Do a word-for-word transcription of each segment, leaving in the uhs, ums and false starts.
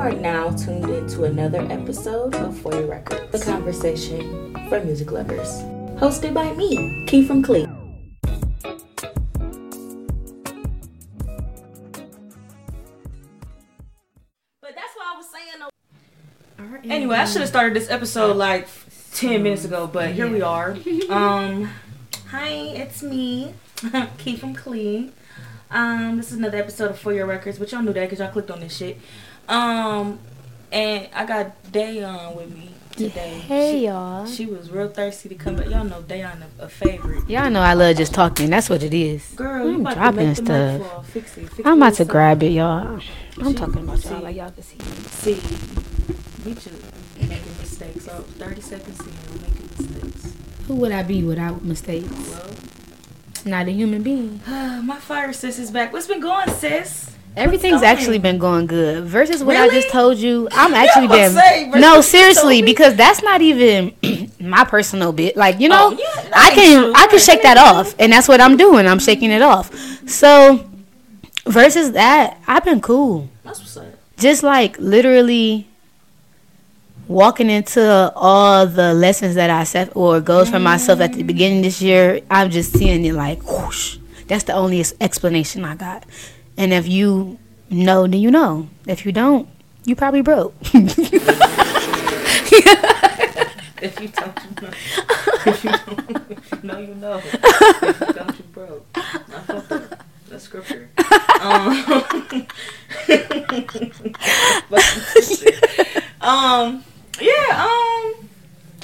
are now tuned in to another episode of For Your Records, the conversation for music lovers, hosted by me, Key from Clee. But that's what I was saying. Right, anyway. anyway, I should have started this episode like ten minutes ago, but here yeah. we are. Um, hi, it's me, Key from Clee. Um, this is another episode of For Your Records, but y'all knew that because y'all clicked on this shit. Um, and I got Dayon with me today. Hey, she, y'all. She was real thirsty to come, but y'all know Dayon a, a favorite. Y'all know I love just talking. That's what it is. Girl, I'm you about dropping to make stuff. Floor, fix it, fix I'm about to grab it, y'all. I'm she, talking about see, y'all like y'all can see. See, we just making mistakes. So thirty seconds in, we're making mistakes. Who would I be without mistakes? Well, not a human being. My fire sis is back. What's been going, sis? Everything's actually been going good. Versus what really? I just told you, I'm actually been. Say, no, seriously, because that's not even my personal bit. Like you know, oh, yeah, I can true. I can shake that off, and that's what I'm doing. I'm shaking it off. So versus that, I've been cool. That's what's up. Just like literally walking into all the lessons that I set or goals for myself at the beginning of this year, I'm just seeing it like, whoosh. That's the only explanation I got. And if you know, then you know. If you don't, you probably broke. If you don't, you know. If you don't, no, you know. If you don't, you broke. I thought that, that's scripture. Um, um Yeah, um,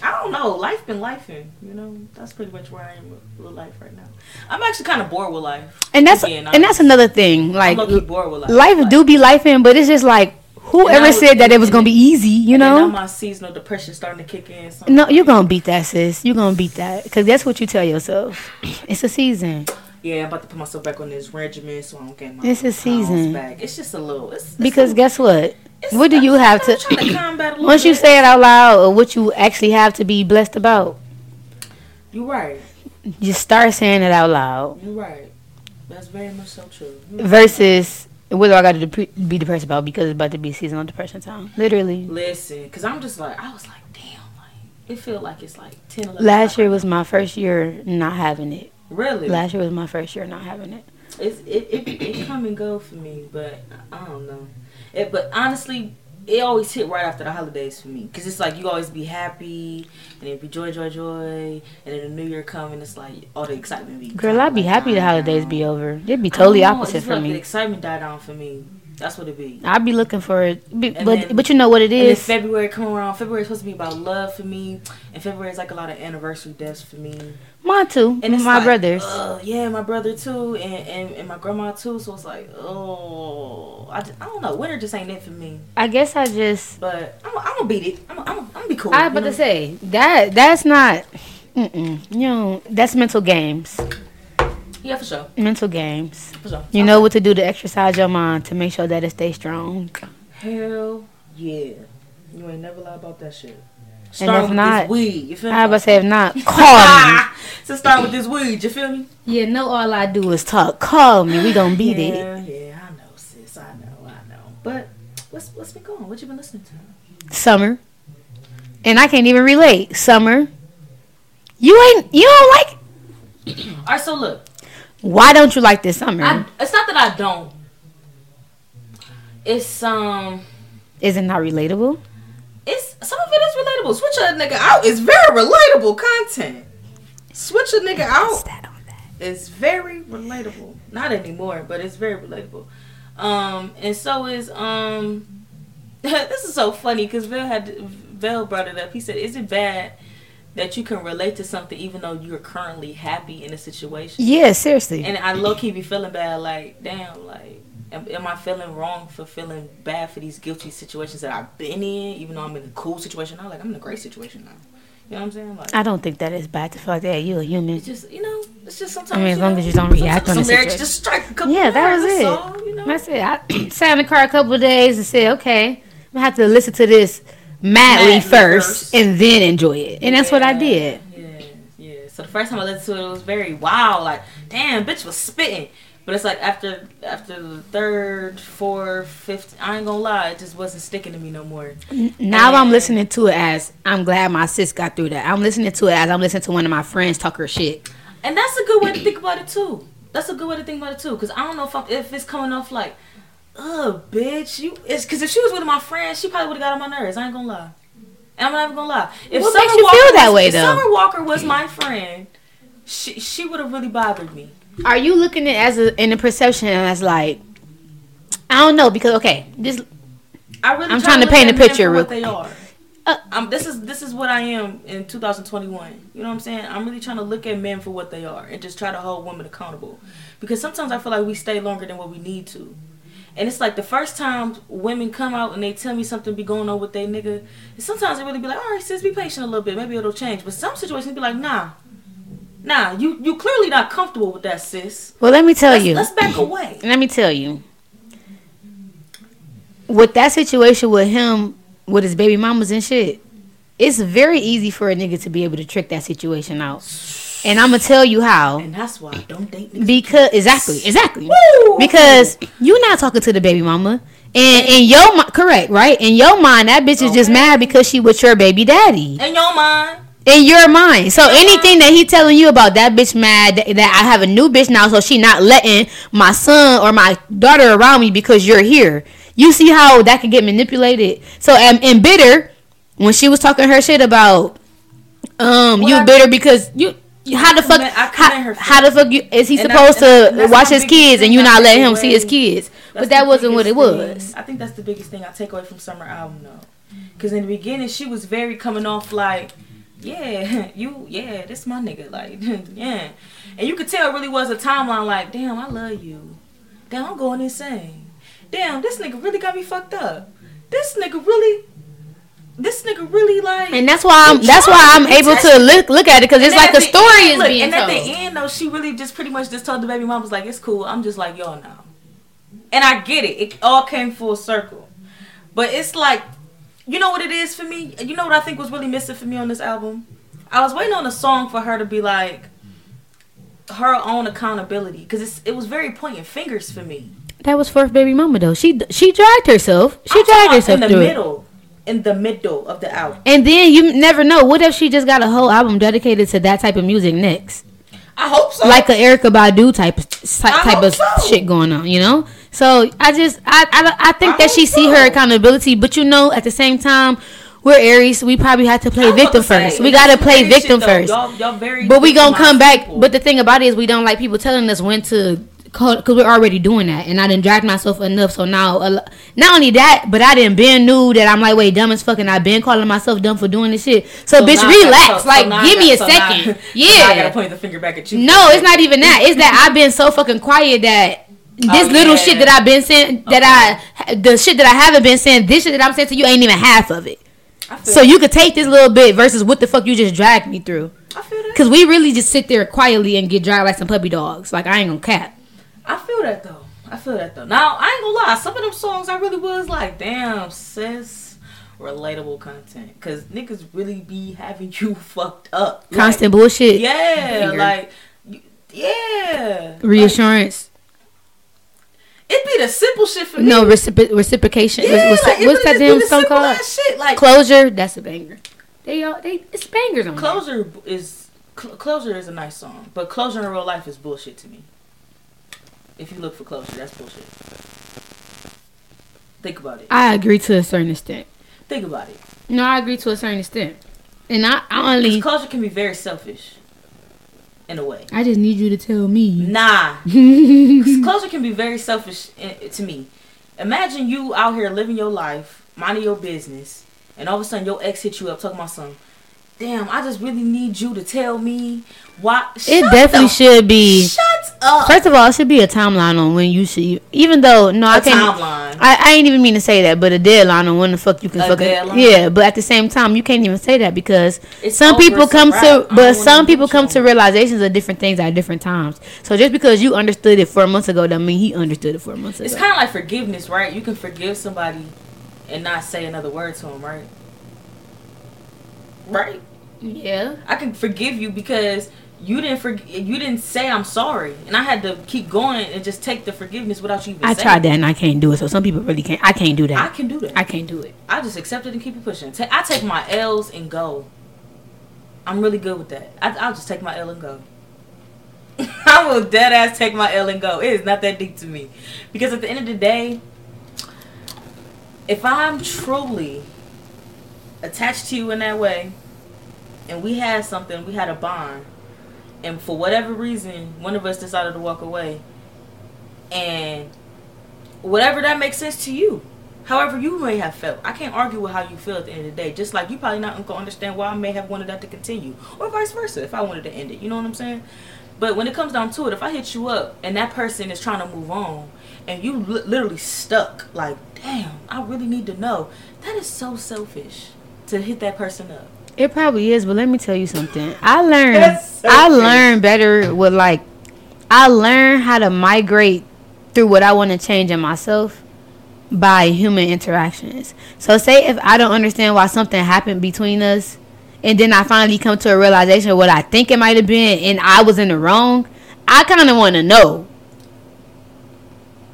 I don't know. Life been lifing, you know. That's pretty much where I am with, with life right now. I'm actually kind of bored with life. And that's again, and that's another thing. Like I'm bored with life. life. Life do be lifing, but it's just like whoever was, said that it was gonna be easy, you know. And now my seasonal depression starting to kick in. So no, you're gonna beat that, sis. You're gonna beat that because that's what you tell yourself. It's a season. Yeah, I'm about to put myself back on this regimen so I don't get my it's a season. Back. It's just a little. It's, it's because a, guess what. It's what do you have to, to once bit. You say it out loud or what you actually have to be blessed about? You're right. You start saying it out loud. You're right. That's very much so true. You're versus right. What do I got to dep- be depressed about because it's about to be seasonal depression time. Literally. Listen, because I'm just like, I was like, damn, like it feels like it's like ten, eleven. Last year was my first year not having it. Really? Last year was my first year not having it. It's, it, it, it come and go for me, but I don't know. It, but honestly, it always hit right after the holidays for me. Because it's like you always be happy, and it'd be joy, joy, joy. And then the new year coming, it's like all the excitement be girl, I'd be like, happy the holidays down. Be over. It'd be totally I know, opposite for like me. The excitement died down for me. That's what it be. I'd be looking for it. Be, but then, but you know what it is. And then February come around. February is supposed to be about love for me. And February is like a lot of anniversary deaths for me. Mine too. And it's my like, brothers. Uh, yeah, my brother too. And, and, and my grandma too. So it's like, oh. I, just, I don't know. Winter just ain't it for me. I guess I just. But I'm going to beat it. I'm going to be cool. I was about know? to say, that that's not. Mm-mm. You know, that's mental games. Yeah, for sure. Mental games. For sure. You know what to do to exercise your mind to make sure that it stays strong. Hell yeah. You ain't never lie about that shit. Start and if not, this weed, you feel me? I about to say if not, call me. So start with this weed, you feel me? Yeah, no, all I do is talk. Call me. We gonna beat yeah, it. Yeah, yeah, I know, sis. I know, I know. But what's what's been going on? What you been listening to? Summer. And I can't even relate. Summer. You ain't, you don't like it. All right, so look. Why don't you like this summer? I, it's not that I don't. It's um. Is it not relatable? It's some of it is relatable. Switch a nigga out. It's very relatable content. Switch a nigga out. What's that on that? It's very relatable. Not anymore, but it's very relatable. Um, and so is um. This is so funny because Veil had Veil brought it up. He said, "Is it bad that you can relate to something even though you're currently happy in a situation?" Yeah, seriously. And I low-key be feeling bad, like, damn, like, am, am I feeling wrong for feeling bad for these guilty situations that I've been in, even though I'm in a cool situation now? Like, I'm in a great situation now. You know what I'm saying? Like, I don't think that is bad to feel like that. You're a human. It's just, you know, it's just sometimes, I mean, as long know, as you don't react on the situation. Marriage just strike a couple yeah, that was it. All, you know? That's it. I sat in the car a couple of days and said, okay, I'm going to have to listen to this madly first, first and then enjoy it, and that's yeah, what I did. Yeah, yeah. So the first time I listened to it, it was very wild. Like, damn, bitch was spitting. But it's like after after the third, fourth, fifth, I ain't gonna lie, it just wasn't sticking to me no more. Now and I'm listening to it as I'm glad my sis got through that. I'm listening to it as I'm listening to one of my friends talk her shit. And that's a good way to think about it too. That's a good way to think about it too. Because I don't know if I'm, if it's coming off like, oh, bitch, you. It's because if she was with my friends, she probably would have got on my nerves. I ain't gonna lie. And I'm not even gonna lie. If what Summer makes you Walker feel that was, way though? If Summer Walker was my friend, she she would have really bothered me. Are you looking at it as a, in the perception as like, I don't know, because okay, this I really I'm trying to, to paint a picture real quick. Uh, um, this is this is what I am in two thousand twenty-one. You know what I'm saying? I'm really trying to look at men for what they are and just try to hold women accountable, because sometimes I feel like we stay longer than what we need to. And it's like the first time women come out and they tell me something be going on with they nigga, sometimes they really be like, all right, sis, be patient a little bit. Maybe it'll change. But some situations be like, nah. Nah, you you clearly not comfortable with that, sis. Well, let me tell let's, you. Let's back away. Let me tell you. With that situation with him, with his baby mamas and shit, it's very easy for a nigga to be able to trick that situation out. And I'm going to tell you how. And that's why I don't date niggas. Because, exactly, exactly. Woo! Because you're not talking to the baby mama. And in your mind, correct, right? In your mind, that bitch is okay. just mad because she with your baby daddy. In your mind. In your mind. So anything that he telling you about that bitch mad that, that I have a new bitch now, so she not letting my son or my daughter around me because you're here. You see how that can get manipulated. So and, and bitter when she was talking her shit about um well, you I bitter did, because you, you how the fuck commit, how, how the fuck you is he and supposed I, to watch his kids and you not letting him see his kids? But that wasn't what it was. Thing. I think that's the biggest thing I take away from Summer album though, because in the beginning she was very coming off like. Yeah, you, yeah, this my nigga, like, yeah. And you could tell it really was a timeline, like, damn, I love you. Damn, I'm going insane. Damn, this nigga really got me fucked up. This nigga really, this nigga really, like. And that's why I'm, that's why I'm able to look look at it, because it's like the story is being told. And at the end, though, she really just pretty much just told the baby mom, was like, it's cool. I'm just like, y'all know. And I get it. It all came full circle. But it's like. You know what it is for me? You know what I think was really missing for me on this album? I was waiting on a song for her to be like her own accountability, because it was very pointing fingers for me. That was for baby mama though. She she dragged herself. She I'm dragged herself in through the middle, it. in the middle of the album. And then you never know. What if she just got a whole album dedicated to that type of music next? I hope so. Like an Erykah Badu type type, type of so. shit going on, you know? So I just I I, I think I that she so. see her accountability, but you know at the same time we're Aries, we probably have to play victim to first. Say, we gotta play victim though. first. Y'all, y'all very but we gonna come back. People. But the thing about it is we don't like people telling us when to call, because we're already doing that. And I didn't drag myself enough, so now uh, not only that, but I didn't been knew that I'm like wait dumb as fuck, and I been calling myself dumb for doing this shit. So, so bitch, relax. So, like so give got, me a so second. Now, yeah. So I gotta point the finger back at you. No, it's not even that. It's that I've been so fucking quiet that. This oh, little yeah. shit that I've been saying, that okay. I, the shit that I haven't been saying, this shit that I'm saying to you ain't even half of it. So you could take this little bit versus what the fuck you just dragged me through. I feel that. Because we really just sit there quietly and get dragged like some puppy dogs. Like, I ain't gonna cap. I feel that though. I feel that though. Now, I ain't gonna lie. Some of them songs I really was like, damn, sis, relatable content. Because niggas really be having you fucked up. Constant like, bullshit. Yeah. Weird. Like, yeah. Reassurance. Like, it be the simple shit for me. No, recipro- reciprocation. Yeah, Reci- like, what's that damn song called? Shit, like, Closure. That's a banger. They all they it's bangers on Closure that. is cl- Closure is a nice song, but Closure in real life is bullshit to me. If you look for Closure, that's bullshit. Think about it. I agree to a certain extent. Think about it. No, I agree to a certain extent, and I, I only Closure can be very selfish. In a way. I just need you to tell me. Nah. Closure can be very selfish in, to me. Imagine you out here living your life, minding your business, and all of a sudden your ex hit you up talking about something. Damn, I just really need you to tell me why. It Shut definitely up. should be. Shut up. First of all, it should be a timeline on when you should. Even though, no, a I can't. Timeline. I, I ain't even mean to say that, but a deadline on when the fuck you can fuck it. Yeah, but at the same time, you can't even say that because it's some people come to, but some people come to realizations of different things at different times. So just because you understood it four months ago, that mean he understood it four months ago. It's kind of like forgiveness, right? You can forgive somebody and not say another word to him, right? Right? Yeah. I can forgive you because you didn't forg- you didn't say I'm sorry, and I had to keep going and just take the forgiveness without you even I saying. I tried that and I can't do it. So some people really can't. I can't do that. I can do that. I can't do it. I just accept it and keep it pushing. Ta- I take my L's and go. I'm really good with that. I- I'll just take my L and go. I will dead ass take my L and go. It is not that deep to me, because at the end of the day, if I'm truly attached to you in that way, and we had something, we had a bond, and for whatever reason, one of us decided to walk away, and whatever that makes sense to you, however you may have felt, I can't argue with how you feel at the end of the day. Just like you probably not gonna understand why I may have wanted that to continue, or vice versa if I wanted to end it. You know what I'm saying? But when it comes down to it, if I hit you up and that person is trying to move on, and you li- literally stuck, like, damn, I really need to know. That is so selfish to hit that person up. It probably is, but let me tell you something. I learned so I true. learned better with, like, I learned how to migrate through what I want to change in myself by human interactions. So say if I don't understand why something happened between us, and then I finally come to a realization of what I think it might have been, and I was in the wrong, I kind of want to know.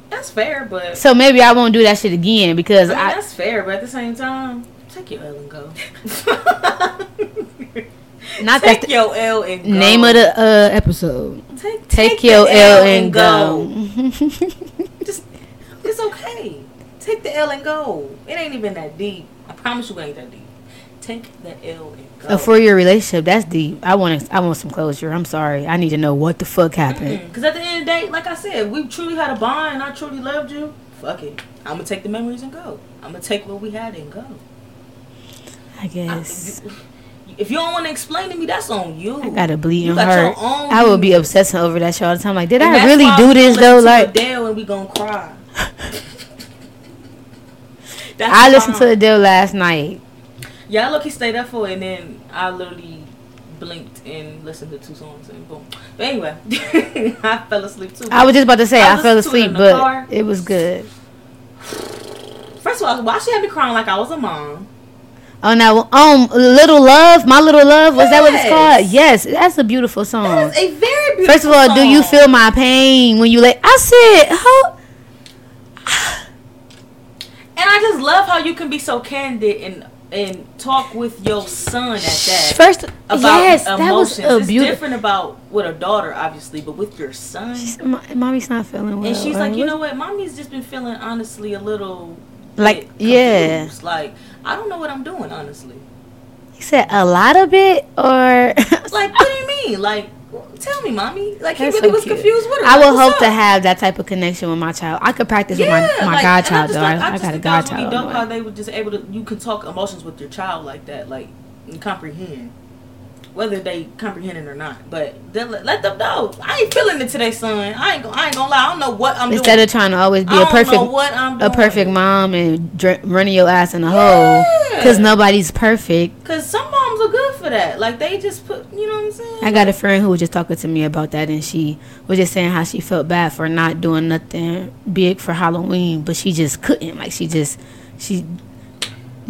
That's fair, but... So maybe I won't do that shit again, because I... Mean, I that's fair, but at the same time... Take your L and go. Not take that, your L and go. Name of the uh, episode. Take, take, take your L, L and go. go. Just, it's okay. Take the L and go. It ain't even that deep. I promise you, it ain't that deep. Take the L and go. Uh, for your relationship, that's deep. I want, I want some closure. I'm sorry. I need to know what the fuck happened. Because mm-hmm. at the end of the day, like I said, we truly had a bond, and I truly loved you. Fuck it. I'm gonna take the memories and go. I'm gonna take what we had and go. I guess. I, if you don't want to explain to me, that's on you. I got a bleeding heart. I would be obsessing over that shit all the time. Like, did and I really do this though? Like, Adele, and we gonna cry. I listened to Adele last night. Yeah, I look, he stayed up for it, and then I literally blinked and listened to two songs and boom. But anyway, I fell asleep too. I was just about to say I, I fell asleep, but car. It was good. First of all, why she had me crying like I was a mom? Oh, now, um, Little Love, My Little Love, was yes. that what it's called? Yes, that's a beautiful song. That is a very beautiful song. First of all, song. Do you feel my pain when you lay? I said, how? And I just love how you can be so candid and and talk with your son at that. First, about yes, emotions. That was a it's beautiful. Different about with a daughter, obviously, but with your son. She's, mommy's not feeling well. And she's like, you know what? Mommy's just been feeling, honestly, a little... Like, yeah. Like, I don't know what I'm doing, honestly. He said a lot of it, or... Like, what do you mean? Like, tell me, mommy. Like, he really was confused with her. I would hope to have that type of connection with my child. I could practice with my godchild, though. I got a godchild. I really don't know how they were just able to... You can talk emotions with your child like that, like, and comprehend. Whether they comprehend it or not. But let them know. I ain't feeling it today, son. I ain't, I ain't gonna lie. I don't know what I'm Instead doing. Instead of trying to always be I a perfect a perfect mom and dr- running your ass in a yeah. hole. Because nobody's perfect. Because some moms are good for that. Like, they just put, you know what I'm saying? I got a friend who was just talking to me about that. And she was just saying how she felt bad for not doing nothing big for Halloween. But she just couldn't. Like, she just, she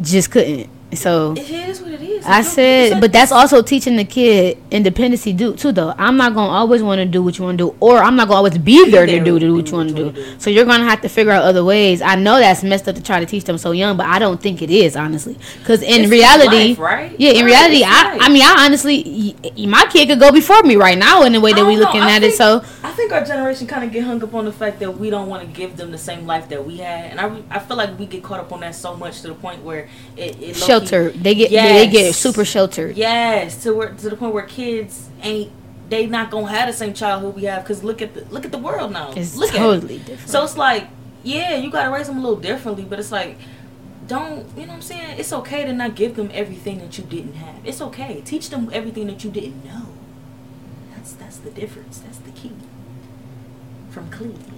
just couldn't. So it is what it is. I said, but that's also teaching the kid independence too, though. I'm not going to always want to do what you want to do, or I'm not going to always be there to do, to do what you want to do. So you're going to have to figure out other ways. I know that's messed up to try to teach them so young, but I don't think it is, honestly. Because in reality, right? Yeah, in reality, I I mean, I honestly, my kid could go before me right now in the way that we looking at it. So I think our generation kind of get hung up on the fact that we don't want to give them the same life that we had. And I, I feel like we get caught up on that so much to the point where it, it looks... They get yes. they get super sheltered. Yes, to where, to the point where kids ain't they not gonna have the same childhood we have, because look at the look at the world now. It's look totally at it. different. So it's like, yeah, you gotta raise them a little differently, but it's like, don't you know what I'm saying? It's okay to not give them everything that you didn't have. It's okay. Teach them everything that you didn't know. That's that's the difference. That's the key. From Cleveland.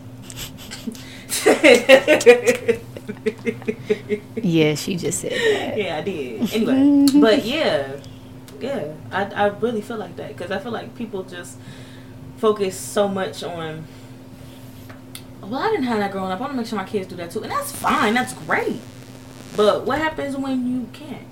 Yeah, she just said that. Yeah, I did. Anyway, but yeah, yeah, I I really feel like that, because I feel like people just focus so much on, well, I didn't have that growing up. I want to make sure my kids do that too, and that's fine. That's great. But what happens when you can't?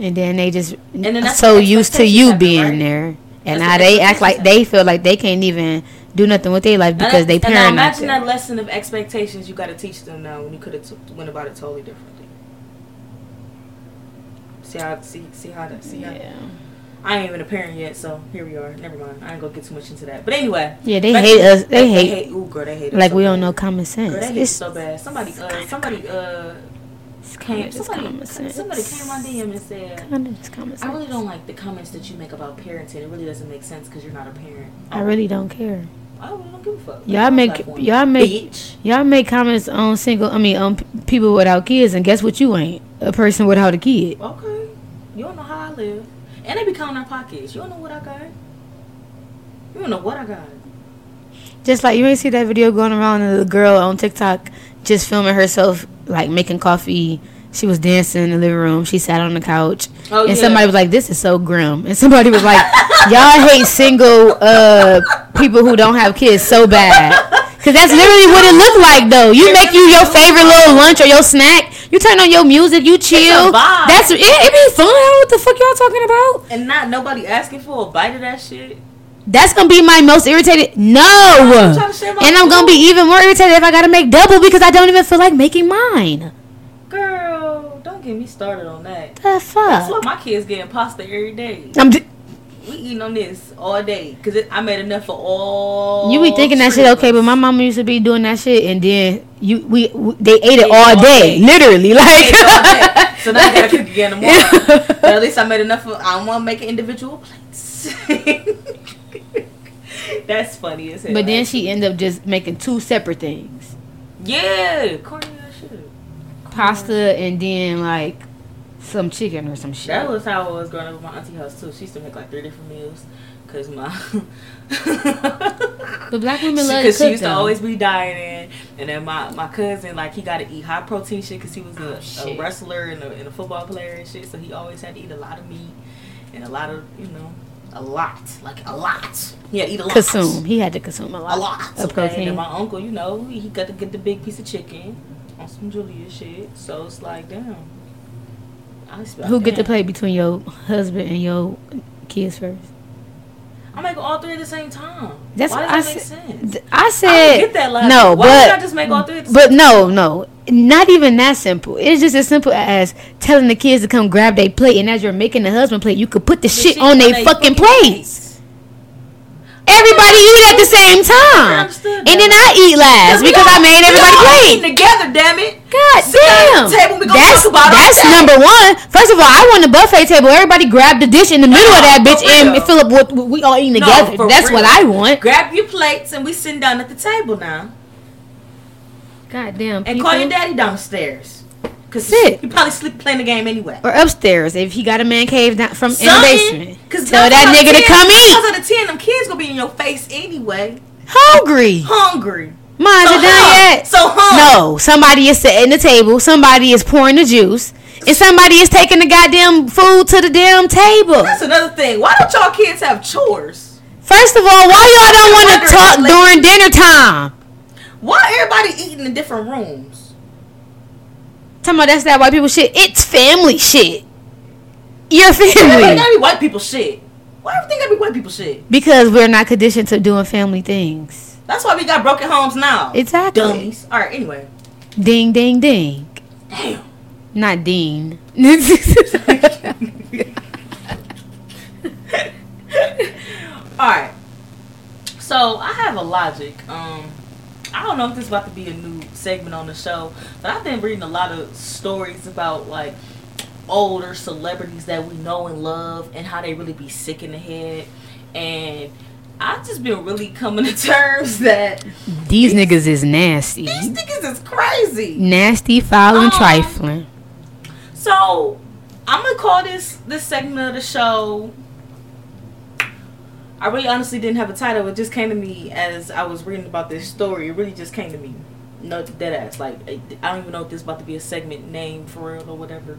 And then they just and then so used to you being there. And that's now they act like they feel like they can't even do nothing with their life because they parent. And now imagine that lesson of expectations you got to teach them now when you could have t- went about it totally differently. See how see see how that see yeah. how. I ain't even a parent yet, so here we are. Never mind. I ain't gonna get too much into that. But anyway. Yeah, they hate to, us. They hate. They hate. Ooh, girl, they hate us. Like so we bad. Don't know common sense. Girl, they hate it's us so bad. Somebody, uh, somebody, uh, came. Somebody, somebody came on D M and said, common sense. I really don't like the comments that you make about parenting. It really doesn't make sense because you're not a parent. I, I really don't care. I really don't give a fuck. Y'all make, y'all make, Beach. y'all make comments on single. I mean, on p- people without kids, and guess what? You ain't a person without a kid. Okay. You don't know how I live. And they be counting our pockets. You don't know what I got. You don't know what I got. Just like you ain't see that video going around of the girl on TikTok just filming herself, like, making coffee. She was dancing in the living room. She sat on the couch. Oh, and yeah. Somebody was like, this is so grim. And somebody was like, y'all hate single uh, people who don't have kids so bad. Because that's literally what it looked like, though. You make you your favorite little lunch or your snack. You turn on your music, you chill. That's it. It be fun. What the fuck y'all talking about? And not nobody asking for a bite of that shit. That's gonna be my most irritated. No. I'm and I'm food. Gonna be even more irritated if I gotta make double because I don't even feel like making mine. Girl, don't get me started on that. The fuck. That's why my kids getting pasta every day. I'm d- we eating on this all day because I made enough for all. You be thinking that shit okay, but my mama used to be doing that shit and then. You we, we they ate it all, all day, day, literally. Like, day. So now I gotta cook again tomorrow. But at least I made enough. Of, I don't want to make individual plates. That's funny as hell. But then she ended up just making two separate things. Yeah, corny as shit. Pasta and then like some chicken or some shit. That was how it was growing up at my auntie's house too. She used to make like three different meals. Cause my the black women love because she used though. To always be dieting, and then my, my cousin like he got to eat high protein shit because he was a, oh, a wrestler and a, and a football player and shit, so he always had to eat a lot of meat and a lot of you know a lot like a lot he had to eat a lot consume he had to consume a lot a lot of protein. And then my uncle you know he got to get the big piece of chicken on some Julia shit, so it's like damn. I like, who damn. Get to play between your husband and your kids first? I make all three at the same time. That's why does that make sense? I said I get that line. No, why but, did I just make all three at the but same no, time? no, not even that simple. It's just as simple as telling the kids to come grab their plate, and as you're making the husband plate, you could put the, the shit on their fucking, fucking plates. Everybody eat at the same time, and then I eat last because I made everybody plate together. Damn it! God damn! That's that's number one. First of all, I want the buffet table. Everybody grab the dish in the middle of that bitch and fill up what we all eating together. That's what I want. Grab your plates and we sitting down at the table now. God damn! And call your daddy downstairs. Cause Sit. He probably sleep playing the game anyway. Or upstairs if he got a man cave down from Son, in the basement. Cause tell that nigga ten, to come eat. Because of the ten, them kids gonna be in your face anyway. Hungry. Hungry. Mine's so it done yet? So hungry. No, somebody is setting the table. Somebody is pouring the juice. And somebody is taking the goddamn food to the damn table. That's another thing. Why don't y'all kids have chores? First of all, why y'all don't want to talk like, during dinner time? Why everybody eating in different rooms? Talking about that's that white people shit. It's family shit. Your family. Everything gotta be white people shit. Why everything gotta be white people shit? Because we're not conditioned to doing family things. That's why we got broken homes now. Exactly. Dummies. All right. Anyway. Ding, ding, ding. Damn. Not Dean. All right. So I have a logic. Um. I don't know if this is about to be a new segment on the show, but I've been reading a lot of stories about, like, older celebrities that we know and love and how they really be sick in the head. And I've just been really coming to terms that... These, these niggas is nasty. These niggas is crazy. Nasty, foul, and um, trifling. So, I'm going to call this, this segment of the show... I really honestly didn't have a title. It just came to me as I was reading about this story. It really just came to me. No, dead ass. Like, I don't even know if this is about to be a segment name for real or whatever.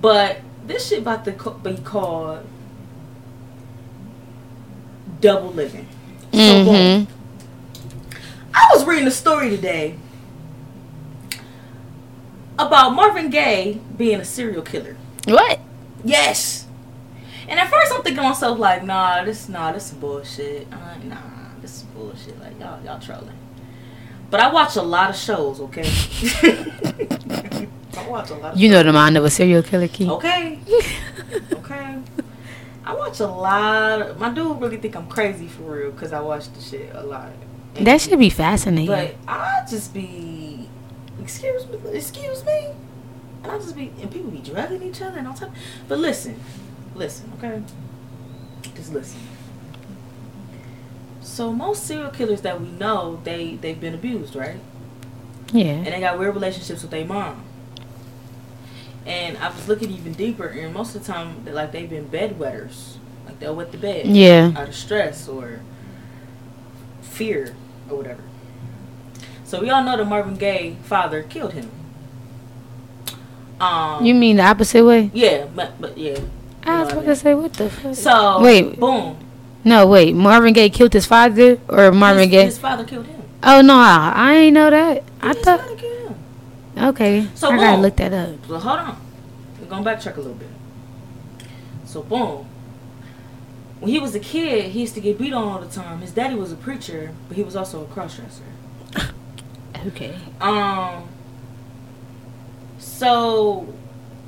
But this shit about to be called double living. Mm-hmm. So I was reading a story today about Marvin Gaye being a serial killer. What? Yes. And at first I'm thinking to myself like, nah, this nah, this bullshit. Uh, nah, this is bullshit. Like y'all y'all trolling. But I watch a lot of shows, okay? I watch a lot of You shows. Know the mind of a serial killer, Key. Okay. Okay. I watch a lot of, my dude really think I'm crazy for real because I watch the shit a lot. And that should be fascinating. But I just be excuse me excuse me. And I just be and people be drugging each other and all type. But listen. Listen, okay? Just listen. So most serial killers that we know, they, they've been abused, right? Yeah. And they got weird relationships with their mom. And I was looking even deeper, and most of the time, like, they've been bedwetters. Like, they'll wet the bed. Yeah. Out of stress or fear or whatever. So we all know that Marvin Gaye father killed him. Um, you mean the opposite way? Yeah, but, but yeah. I was about to say, what the fuck? So, wait. Boom. No, wait. Marvin Gaye killed his father? Or Marvin his, Gaye? His father killed him. Oh, no. I, I ain't know that. I his thought. His father killed him. Okay. So, I boom. gotta look that up. Well, hold on. We're going to backtrack a little bit. So, boom. When he was a kid, he used to get beat on all the time. His daddy was a preacher, but he was also a cross-dresser. Okay. Um. So,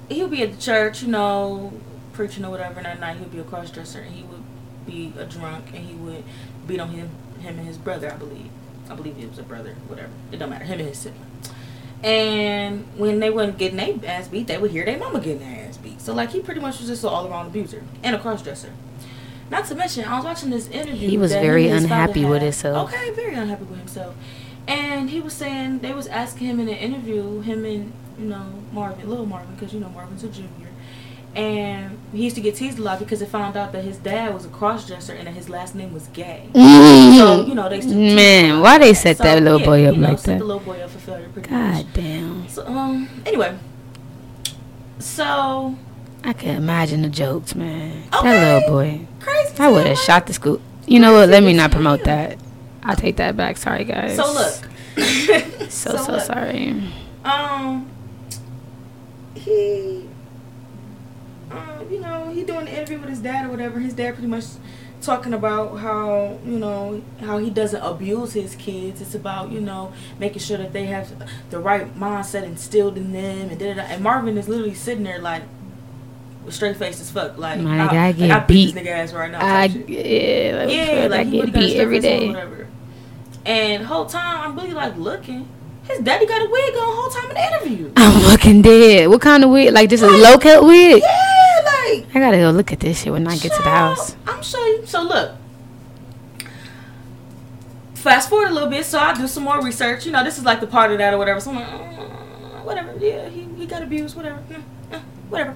he'll be at the church, you know, preaching or whatever, and at night he'd be a cross-dresser, and he would be a drunk, and he would beat on him him and his brother, I believe. I believe it was a brother, whatever. It don't matter. Him and his sibling. And when they wasn't getting their ass beat, they would hear their mama getting their ass beat. So, like, he pretty much was just an all-around abuser and a cross-dresser. Not to mention, I was watching this interview. He was that very he unhappy with himself. Okay, very unhappy with himself. And he was saying, they was asking him in an interview, him and, you know, Marvin, little Marvin, because, you know, Marvin's a junior. And he used to get teased a lot because it found out that his dad was a cross-dresser and that his last name was Gay. Mm-hmm. So, you know, they used to Man, why they set so, that little yeah, boy up you know, like set that? the little boy up for failure pretty God much. God damn. So, um, anyway. So. I can imagine the jokes, man. Okay. That little boy. Crazy. I would have shot the scoop. You know what? Let me not promote that. I'll take that back. Sorry, guys. So, look. so, so, so look. sorry. Um. He. Um, you know, he doing an interview with his dad or whatever. His dad pretty much talking about how, you know, how he doesn't abuse his kids. It's about, you know, making sure that they have the right mindset instilled in them. And da, da, da. And Marvin is literally sitting there, like, with straight face as fuck. Like, My I, I get like, I beat this nigga ass right now. I, yeah, like, yeah, like, I he get beat every day. Whatever. And whole time, I'm really, like, looking. His daddy got a wig on the whole time in the interview. I'm looking dead. What kind of wig? Like, just like, a low-cut wig? Yeah. I gotta go look at this shit when I get so, to the house. I'm sure you. So, look. Fast forward a little bit. So, I do some more research. You know, this is like the part of that or whatever. So, I'm like, mm, whatever. Yeah, he, he got abused. Whatever. Mm, mm, whatever.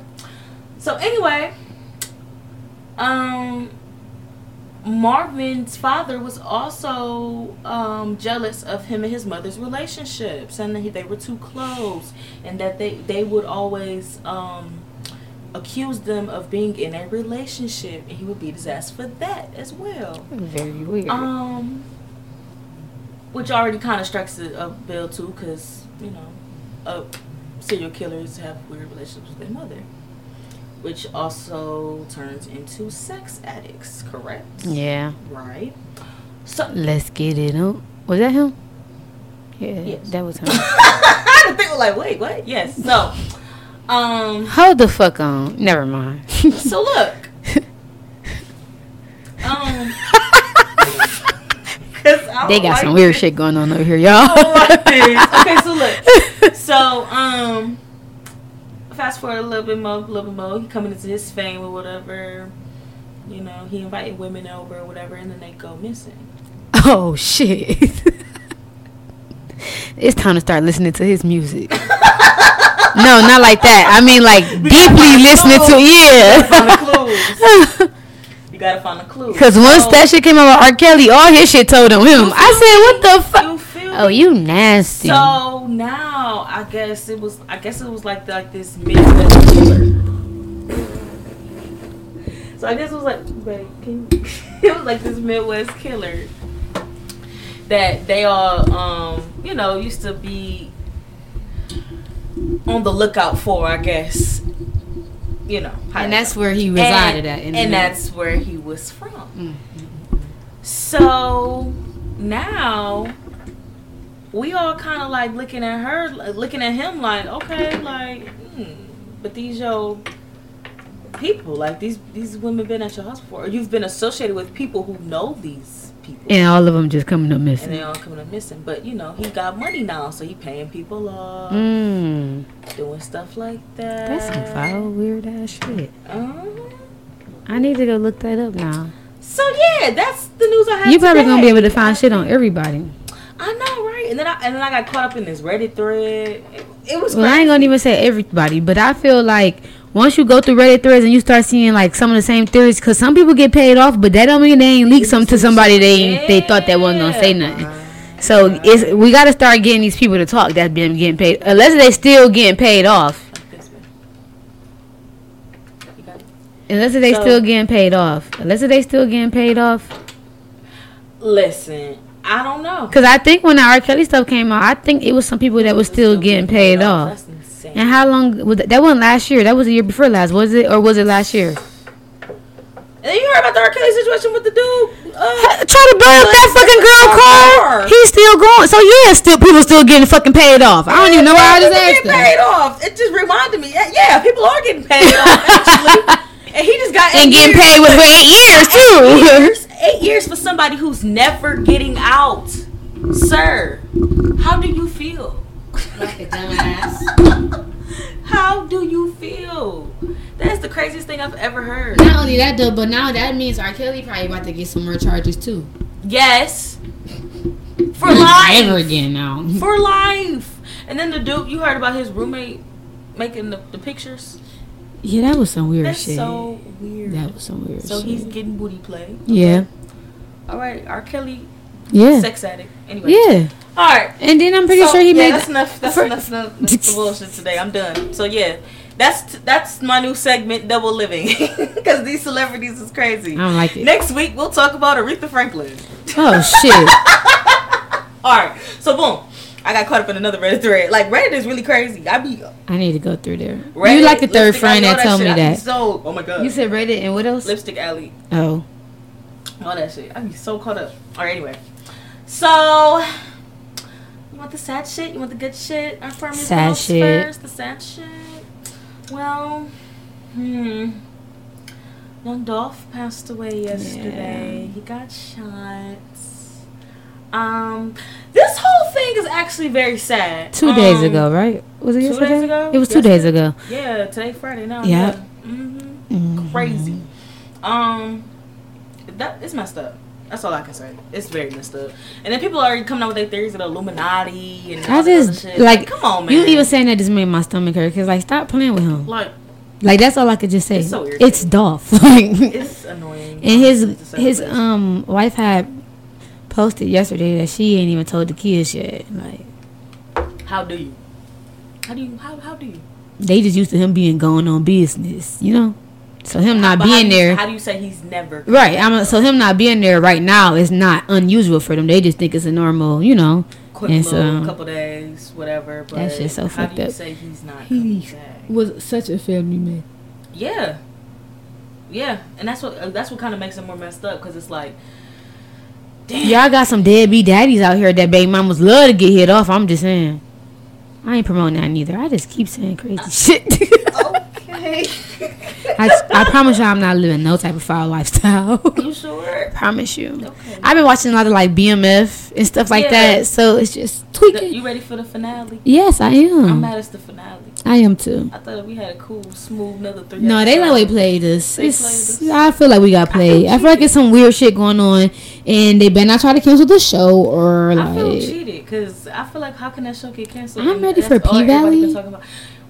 So, anyway. Um, Marvin's father was also um, jealous of him and his mother's relationships. And that they were too close. And that they, they would always... Um, accused them of being in a relationship, and he would beat his ass for that as well. Very weird. Um, which already kind of strikes a, a bell too, because you know, uh, serial killers have weird relationships with their mother, which also turns into sex addicts. Correct? Yeah. Right. So let's get it on. Was that him? Yeah, yes. That was him. The thing was like, wait, what? Yes. So. Um, Hold the fuck on. Never mind. So look, um, they got like some weird this. shit going on over here, y'all. Okay, so look. So um, fast forward a little bit more, a little bit more. He coming into his fame or whatever. You know, he invited women over or whatever, and then they go missing. Oh shit! It's time to start listening to his music. No, not like that. I mean, like, we deeply listening clues. to yeah. You gotta find the clues. Because once so, that shit came out with R. Kelly, all his shit told him. him. I said, what the fuck? Oh, you nasty. So now, I guess it was, I guess it was like the, like this midwest killer. So I guess it was like, wait, can you? It was like this Midwest killer that they all, um, you know, used to be on the lookout for, I guess. you know. And that's where he resided at. And that's where he was from. Mm-hmm. So now we all kind of like looking at her, looking at him like, okay, like, hmm, but these yo people, like these these women been at your house before. Or you've been associated with people who know these people. And all of them just coming up missing. And they all coming up missing. But, you know, he got money now, so he paying people off. Mm. Doing stuff like that. That's some foul, weird-ass shit. Um, I need to go look that up now. So, yeah, that's the news I have. You probably going to be able to find shit on everybody. I know, right? And then I, and then I got caught up in this Reddit thread. It, it was well, crazy. I ain't going to even say everybody, but I feel like... Once you go through Reddit threads and you start seeing like some of the same theories, because some people get paid off, but that don't mean they ain't leak something to somebody they ain't, they thought that wasn't gonna say nothing. So it's, we gotta start getting these people to talk that's been getting paid, unless they still getting paid off. Unless they still getting paid off. Unless they still getting paid off. Listen, I don't know. Because I think when the R. Kelly stuff came out, I think it was some people that was still getting paid off. And how long was that? That wasn't last year. That was the year before last, was it? Or was it last year? And then you heard about the R. Kelly situation with the dude. Uh, Try to burn up that fucking girl car. He's still going. So yeah, still people still getting fucking paid off. I don't even know why I just asked that. Paid off. It just reminded me. Yeah, people are getting paid off actually. And he just got eight and getting years. Paid with for eight years too. Eight years, eight years for somebody who's never getting out. Sir, how do you feel? Like a dumbass. How do you feel? That's the craziest thing I've ever heard. Not only that though, but now that means R. Kelly probably about to get some more charges too. Yes. For life. Never again now. For life. And then the dude, you heard about his roommate making the, the pictures? Yeah, that was some weird That's shit. That's so weird. That was some weird so shit. So he's getting booty play. Okay. Yeah. All right, R. Kelly. Yeah. Sex addict. Anyway. Yeah. All right, and then I'm pretty so, sure he yeah, made. That's enough. That's for, enough. That's enough. That's the bullshit today. I'm done. So yeah, that's that's my new segment, Double Living, because these celebrities is crazy. I don't like it. Next week we'll talk about Aretha Franklin. Oh shit! All right, so boom, I got caught up in another Reddit thread. Like Reddit is really crazy. I be. I need to go through there. Reddit, you like the third friend that, that told me that. I be so, oh my god. You said Reddit and what else? Lipstick Alley. Oh. All that shit. I be so caught up. All right, anyway, so. You want the sad shit? You want the good shit? Our farmers sad shit. First, the sad shit. Well, hmm. Young Dolph passed away yesterday. Yeah. He got shot. Um, this whole thing is actually very sad. Two um, days ago, right? Was it two yesterday? Days ago? It was two yesterday. days ago. Yeah, today Friday now. Yeah. Mm-hmm. Mm-hmm. Crazy. Um, that it's messed up. That's all I can say. It's very messed up. And then people are already coming out with their theories of the Illuminati and all I just, that shit. Like, like, come on, man. You even saying that just made my stomach hurt because, like, stop playing with him. Like, like that's all I could just say. It's so irritating. It's Dolph. Like, it's annoying. And his his um wife had posted yesterday that she ain't even told the kids yet. Like, how do you? How do you? How how do you? They just used to him being going on business, you know. So him not but being how you, there. How do you say he's never? Right. I'm, so him not being there right now is not unusual for them. They just think it's a normal, you know. Quick and little, so, um, couple days, whatever. But that shit's so fucked up. How do you say he's not? He was such a family man. Yeah. Yeah, and that's what that's what kind of makes him more messed up because it's like, damn. Y'all got some deadbeat daddies out here that baby mamas love to get hit off. I'm just saying. I ain't promoting that neither. I just keep saying crazy uh, shit. Okay. I, I promise y'all I'm not living no type of foul lifestyle. You sure? Promise you. Okay. I've been watching a lot of like B M F and stuff like yeah. that, so it's just tweaking. You ready for the finale? Yes, I am. I'm mad it's the finale. I am too. I thought we had a cool, smooth another three. No, they like we played this. They played this. I feel like we got played. I, I feel like it's some weird shit going on, and they better not try to cancel the show or like. I feel cheated because I feel like how can that show get canceled? I'm ready for P-Valley.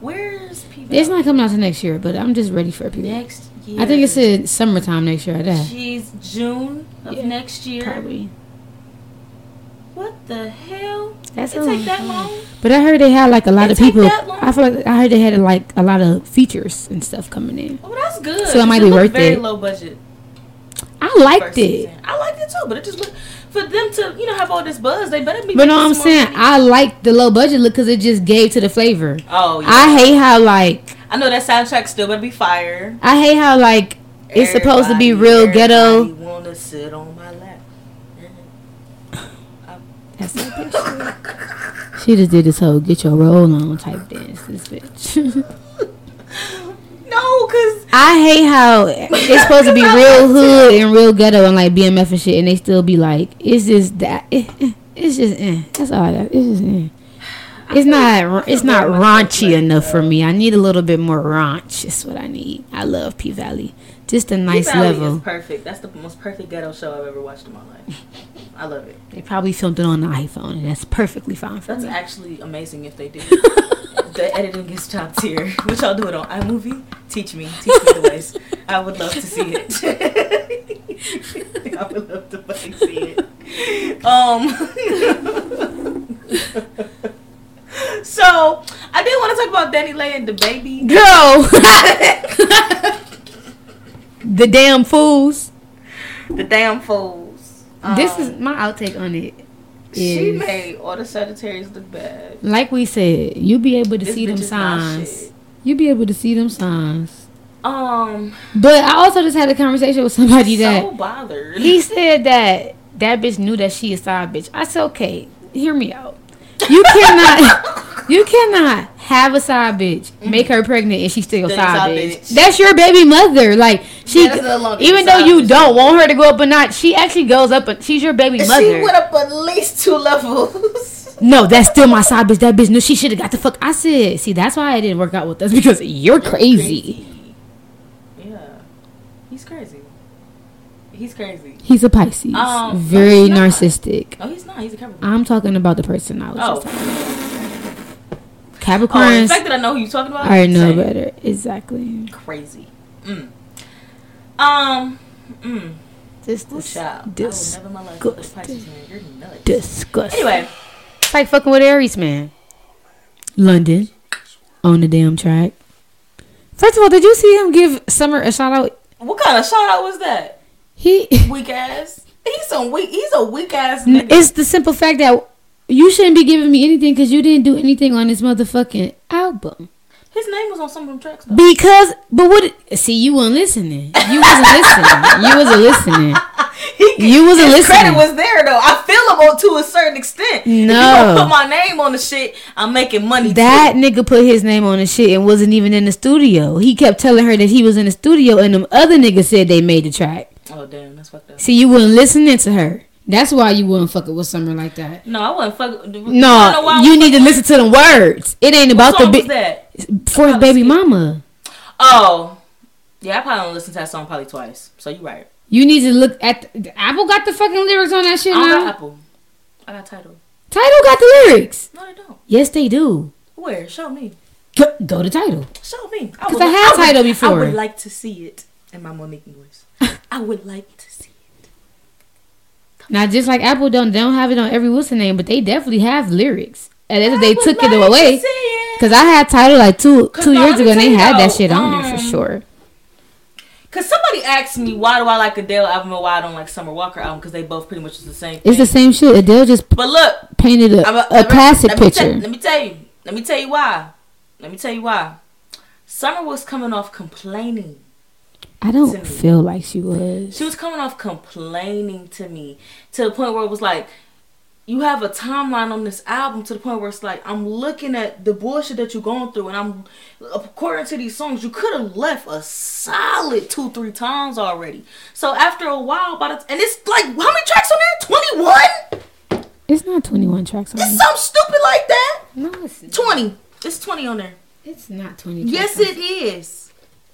Where's P-Valley? It's not coming out until next year, but I'm just ready for P-Valley. Next year. I think it's in summertime next year. That. She's June of yeah, next year. Probably. What the hell? That's it take that long? But I heard they had like a lot it of people. I feel like I heard they had like a lot of features and stuff coming in. Oh, that's good. So it might it be worth very it. Very low budget. I liked it. Season. I liked it too, but it just looked. For them to, you know, have all this buzz, they better be. But no, I'm saying money. I like the low budget look because it just gave to the flavor. Oh, yeah. I hate how like I know that soundtrack's still gonna be fire. I hate how like it's everybody, supposed to be real ghetto. Wanna sit on my lap. That's my picture. She just did this whole get your roll on type dance. This bitch. No, cause I hate how it's supposed to be real hood and real ghetto and like B M F and shit, and they still be like, it's just that, it, it's just, eh. That's all. I got. It's just, eh. It's not, it's not raunchy enough for me. I need a little bit more raunch. That's what I need. I love P-Valley. Just a nice P-Valley level. Is perfect. That's the most perfect ghetto show I've ever watched in my life. I love it. They probably filmed it on the iPhone, and that's perfectly fine for that's me. That's actually amazing if they do. The editing is top tier. What y'all do it on iMovie? Teach me. Teach me the ways. I would love to see it. I would love to fucking see it. Um. So, I did want to talk about Danny Lay and the baby. Girl. The damn fools. The damn fools. Um, this is my outtake on it. Is, she made all the Sagittarius look bad. Like we said, you be able to this see them signs. You be able to see them signs. Um, but I also just had a conversation with somebody so that bothered. He said that that bitch knew that she a side bitch. I said, okay, hear me out. You cannot, you cannot have a side bitch, mm-hmm. make her pregnant, and she's still a side bitch. bitch. That's your baby mother. Like she, yeah, even though you bitch. don't want her to go up a notch, she actually goes up. A, she's your baby mother. She went up at least two levels. No, that's still my side bitch. That bitch knew she should have got the fuck. I said, see, that's why it didn't work out with us because you're crazy. crazy. Yeah, he's crazy. He's crazy. He's a Pisces. Um, Very no, narcissistic. No, he's not. He's a Capricorn. I'm talking about the personality. Oh. Capricorn. Oh, the fact that I know who you're talking about. I know better. Exactly. Crazy. Mm. Um. Mm. This this child. Disgusting. I would never in my life Pisces, man. You're nuts. Disgusting. Anyway, it's like fucking with Aries, man. London, on the damn track. First of all, did you see him give Summer a shout out? What kind of shout out was that? He weak ass. He's some weak. He's a weak ass nigga. It's the simple fact that you shouldn't be giving me anything because you didn't do anything on this motherfucking album. His name was on some of them tracks though. Because, but what? See, you weren't listening. You wasn't listening. You wasn't listening. He, you wasn't his listening. Credit was there though. I feel him on to a certain extent. No, if you don't put my name on the shit, I'm making money. That too. Nigga put his name on the shit and wasn't even in the studio. He kept telling her that he was in the studio, and them other niggas said they made the track. Oh damn, that's fucked up. See, you wasn't listening to her. That's why you wouldn't fuck it with Summer like that. No, I wouldn't fuck. No, you need to listen to the words. It ain't about the big. For his baby mama. Oh, yeah, I probably don't listen to that song probably twice. So you right. You need to look at the, Apple got the fucking lyrics on that shit now. I don't got Apple. I got Tidal. Tidal got the lyrics. No, they don't. Yes, they do. Where? Show me. Go, go to Tidal. Show me. Because I, I had Tidal before. I would like to see it in my Monique voice. I would like to see it. Come now, just like Apple don't, they don't have it on every Wilson name, but they definitely have lyrics. And I they took like it away. To it. Cause I had Tidal like two two years ago, and they had that shit on um, there for sure. Cause somebody asked me why do I like Adele album and why I don't like Summer Walker album? Because they both pretty much is the same. Thing. It's the same shit. Adele just but look painted a, a, a classic let me, picture. Let me, let me tell you. Let me tell you why. Let me tell you why. Summer was coming off complaining. I don't feel like she was. She was coming off complaining to me to the point where it was like, you have a timeline on this album to the point where it's like, I'm looking at the bullshit that you're going through and I'm, according to these songs, you could have left a solid two, three times already. So after a while, by the t- and it's like, how many tracks on there? twenty-one? It's not twenty-one tracks on there. It's something stupid like that. No, it's not. twenty. It's twenty on there. It's not twenty. Yes, it is.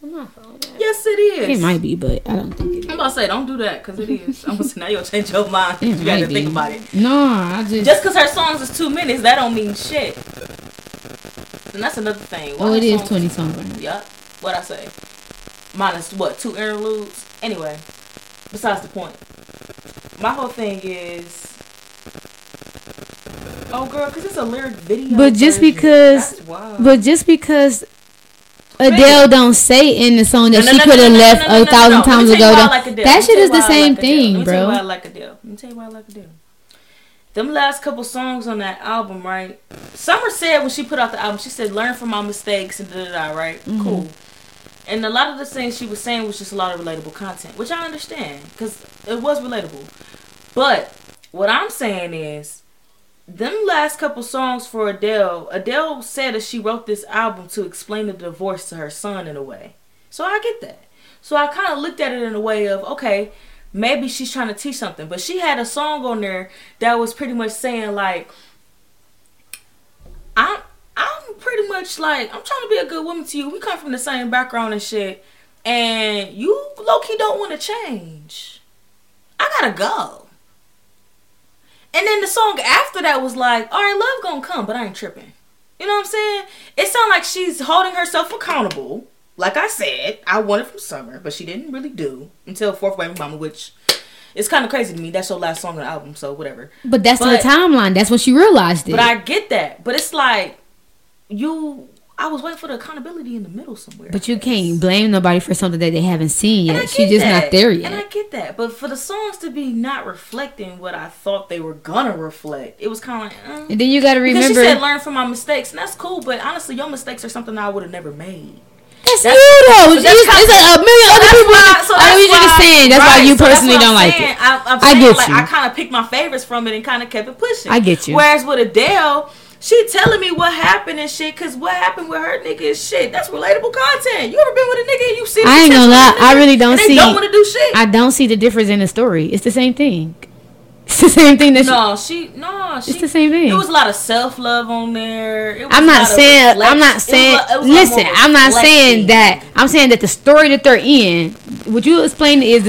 I'm not following that. Yes, it is. It might be, but I don't think it is. I'm about to say, don't do that, because it is. I'm going to say, now you'll change your mind. You got to think about it. No, I just... Just because her songs is two minutes, that don't mean shit. And that's another thing. Why oh, it is twenty songs. Yup. What I say? Minus, what, two interludes? Anyway, besides the point. My whole thing is... Oh, girl, because it's a lyric video. But just because... That's wild. But just because... Adele don't say in the song that no, no, she no, could have no, left no, no, no, a thousand no, no. times ago. Like that shit is the same like thing, bro. Let me tell you why I like Adele. Let me tell you why I like Adele. Them last couple songs on that album, right? Summer said when she put out the album, she said, learn from my mistakes and da-da-da, right? Mm-hmm. Cool. And a lot of the things she was saying was just a lot of relatable content, which I understand, because it was relatable. But what I'm saying is, them last couple songs for Adele, Adele said that she wrote this album to explain the divorce to her son in a way. So I get that. So I kind of looked at it in a way of, okay, maybe she's trying to teach something. But she had a song on there that was pretty much saying, like, I'm, I'm pretty much like, I'm trying to be a good woman to you. We come from the same background and shit. And you low-key don't want to change. I gotta go. And then the song after that was like, all right, love gonna come, but I ain't tripping. You know what I'm saying? It sounds like she's holding herself accountable. Like I said, I wanted from Summer, but she didn't really do until Fourth Wave Mama, which is kind of crazy to me. That's her last song on the album, so whatever. But that's but, the timeline. That's when she realized it. But I get that. But it's like, you, I was waiting for the accountability in the middle somewhere. But you can't blame nobody for something that they haven't seen yet. She's just that. Not there yet. And I get that. But for the songs to be not reflecting what I thought they were going to reflect, it was kind of like, mm. And then you got to remember. Because she said learn from my mistakes, and that's cool. But honestly, your mistakes are something I would have never made. That's, that's you though. So that's it's like a million other people. Why, so I need you to sing. That's right, why you so personally don't saying. Like it. I, I'm saying, I get like, you. I kind of picked my favorites from it and kind of kept it pushing. I get you. Whereas with Adele, she telling me what happened and shit. Cause what happened with her nigga is shit. That's relatable content. You ever been with a nigga and you see? I ain't gonna lie. I really don't see. They don't want to do shit. I don't see the difference in the story. It's the same thing. It's the same thing that no, she... No, she... It's the same thing. It was a lot of self-love on there. It was I'm not saying... I'm not saying... A, listen, I'm not saying that... I'm saying that the story that they're in... What you explained is...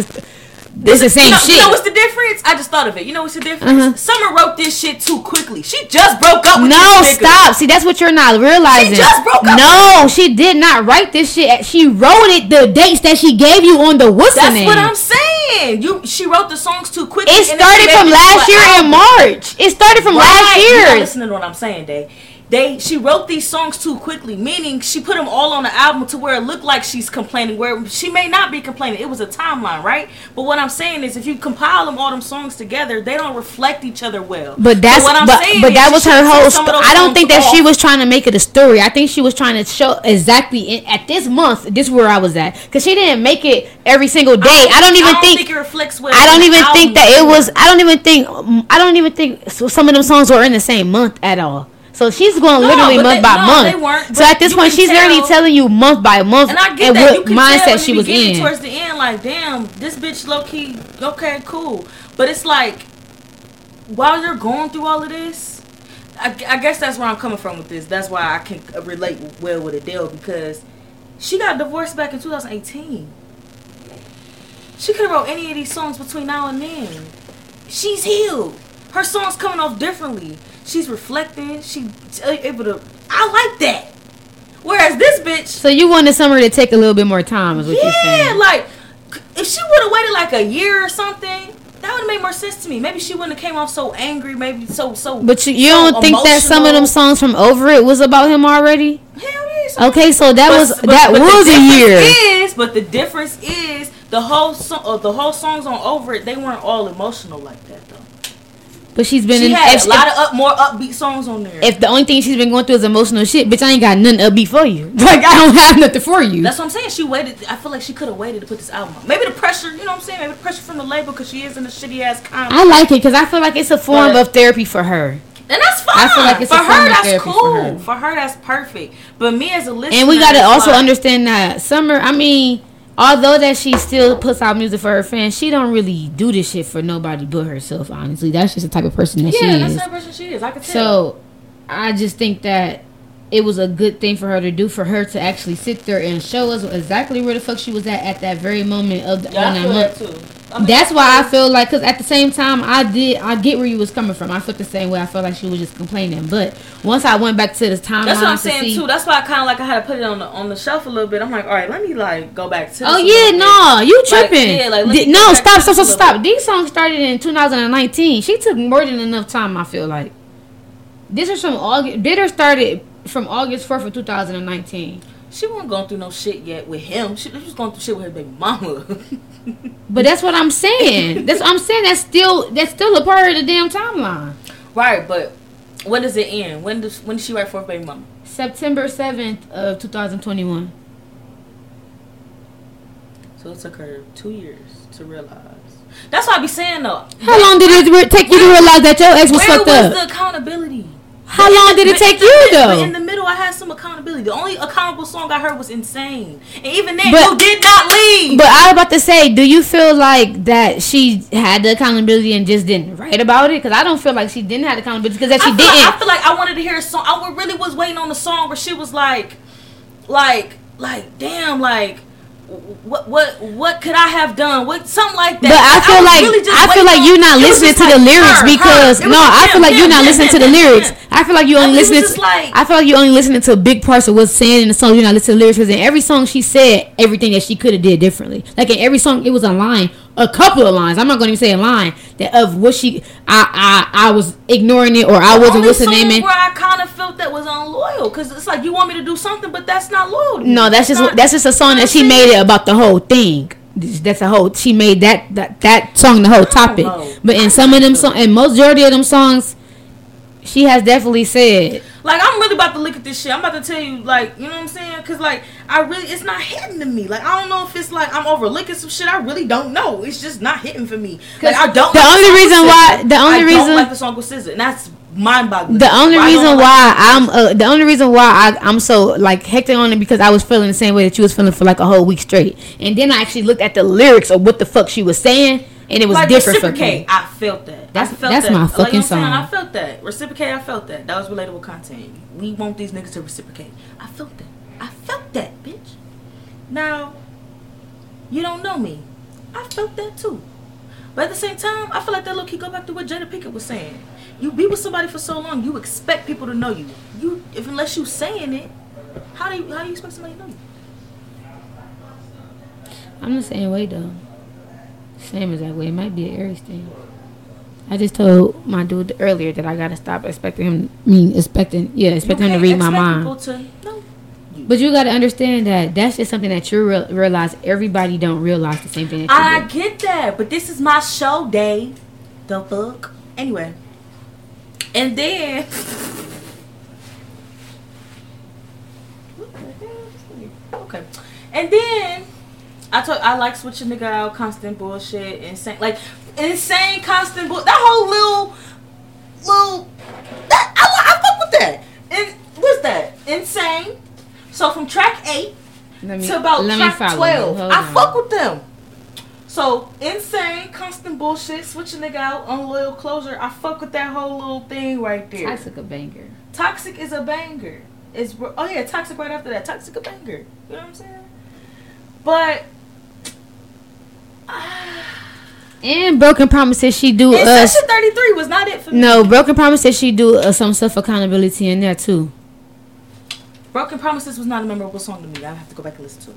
This, this is the same you know, shit. You know what's the difference? I just thought of it. You know what's the difference? Uh-huh. Summer wrote this shit too quickly. She just broke up with no, this nigga. No, stop. See, that's what you're not realizing. She just broke up No, with she did not write this shit. She wrote it the dates that she gave you on the what's That's name. What I'm saying. You, she wrote the songs too quickly. It started from last year in March. It started from right. last year. You're not listening to what I'm saying, Day. They, she wrote these songs too quickly, meaning she put them all on the album to where it looked like she's complaining, where she may not be complaining. It was a timeline, right? But what I'm saying is if you compile them all them songs together, they don't reflect each other well. But that's but, what I'm but, saying but that was her whole st- I don't think that off. She was trying to make it a story. I think she was trying to show exactly in, at this month, this is where I was at. Because she didn't make it every single day. I don't, I don't even I don't think, think it reflects well. I don't even think that it was I don't even think I don't even think some of them songs were in the same month at all. So she's going no, literally month they, by no, month. So at this point, she's tell, literally telling you month by month. And I get and that. What you mindset tell she was in. Towards the end, like, damn, this bitch low key, okay, cool. But it's like, while you're going through all of this, I, I guess that's where I'm coming from with this. That's why I can relate well with Adele, because she got divorced back in two thousand eighteen. She could have wrote any of these songs between now and then. She's healed. Her song's coming off differently. She's reflecting. She's able to. I like that. Whereas this bitch. So you wanted Summer to take a little bit more time, is what yeah, you're saying? Yeah, like if she would have waited like a year or something, that would have made more sense to me. Maybe she wouldn't have came off so angry. Maybe so so. But you, you so don't think emotional. That some of them songs from Over It was about him already? Hell yeah. Okay, so that but, was but, that but was a year. Is, but the difference is the whole song, uh, the whole songs on Over It, they weren't all emotional like that though. But she's been she in had if, a lot if, of up, more upbeat songs on there. If the only thing she's been going through is emotional shit, bitch, I ain't got nothing upbeat for you. Like, I don't have nothing for you. That's what I'm saying. She waited. I feel like she could have waited to put this album on. Maybe the pressure, you know what I'm saying? Maybe the pressure from the label, because she is in a shitty ass comedy. I like it because I feel like it's a form but, of therapy for her. And that's fine. I feel like it's for a form her, of therapy cool. for her. For her, that's perfect. But me as a listener. And we got to also like, understand that Summer, I mean, although that she still puts out music for her fans, she don't really do this shit for nobody but herself, honestly. That's just the type of person that yeah, she is. Yeah, that's the type of person she is. I can tell. So, I just think that it was a good thing for her to do, for her to actually sit there and show us exactly where the fuck she was at at that very moment of the yeah, on that month. Too. I mean, that's why I feel like, because at the same time, I did, I get where you was coming from. I felt the same way. I felt like she was just complaining. But once I went back to this timeline, that's what I'm saying see, too. That's why I kind of like I had to put it on the on the shelf a little bit. I'm like, all right, let me like go back to. This oh yeah, no, bit. You tripping? Like, yeah, like, D- no, stop, stop, stop, stop. These songs started in two thousand nineteen. She took more than enough time. I feel like this is from August. Bitter started from August fourth of two thousand nineteen. She wasn't going through no shit yet with him. She, she was going through shit with her baby mama. But that's what I'm saying. That's what I'm saying. That's still that's still a part of the damn timeline. Right, but When does it end? When does when did she write Fourth Baby Mama? September seventh of two thousand twenty-one. So it took her two years to realize. That's what I be saying though. How long did it take you to realize that your ex was fucked up? Where was the accountability? How long did it take you though? In the middle, I had some accountability. The only accountable song I heard was Insane, and even then, you did not leave. But I was about to say, do you feel like that she had the accountability and just didn't write about it? Because I don't feel like she didn't have accountability. Because that she didn't. Like, I feel like I wanted to hear a song. I really was waiting on the song where she was like, like, like, damn, like. What what what could I have done? What something like that? But I feel I like really I feel like you're not listening to like the lyrics her, because her. no, like I feel him, like him, you're not him, listening him, to the him, lyrics. Him. I feel like you only I mean, listening. To, like, I feel like you only listening to big parts of what's saying in the song. You're not listening to the lyrics because in every song she said everything that she could have did differently. Like in every song, it was a line, a couple of lines. I'm not going to even say a line that of what she. I I I was ignoring it or I the wasn't listening. The only song where I kind of felt that was unloyal because it's like you want me to do something, but that's not loyal. No, that's just that's just a song that she made it. About the whole thing. That's a whole. She made that that, that song the whole topic. But in some of them songs, and majority of them songs, she has definitely said. Like I'm really about to look at this shit. I'm about to tell you, like you know what I'm saying? Cause like I really, it's not hitting to me. Like I don't know if it's like I'm overlooking some shit. I really don't know. It's just not hitting for me. Cause like, I don't. The like only the reason why the only I reason I don't like the song with S Z A, and that's mind-boggling. The only why reason like why I'm uh, the only reason why I, I'm so like hectic on it because I was feeling the same way that you was feeling for like a whole week straight, and then I actually looked at the lyrics of what the fuck she was saying. And it was like different for me. I felt that. That's, I felt that's that. my fucking like, you know song. I felt that. Reciprocate, I felt that. That was relatable content. We want these niggas to reciprocate. I felt that. I felt that, bitch. Now, you don't know me. I felt that too. But at the same time, I feel like that low key go back to what Jada Pickett was saying. You be with somebody for so long, you expect people to know you. You, if unless you saying it, how do you, how do you expect somebody to know you? I'm the same way though. Same as that way. It might be an Aries thing. I just told my dude earlier that I gotta stop expecting him. I mean, expecting yeah, expecting him to read my mind. To, no. But you gotta understand that that's just something that you re- realize. Everybody don't realize the same thing. That you I do. Get that, but this is my show day. The fuck. Anyway, and then. Okay, and then. I told I like switching nigga out, constant bullshit, insane, like insane, constant bullshit. That whole little, little, that I, I fuck with that. And what's that? Insane. So from track eight me, to about track twelve, I fuck with them. So insane, constant bullshit, switching nigga out, unloyal closure. I fuck with that whole little thing right there. Toxic a banger. Toxic is a banger. It's oh yeah, toxic right after that. Toxic a banger. You know what I'm saying? But. And Broken Promises she do and uh, Session thirty-three was not it for me. No, Broken Promises she do uh, some self accountability in there too. Broken Promises was not a memorable song to me. I have to go back and listen to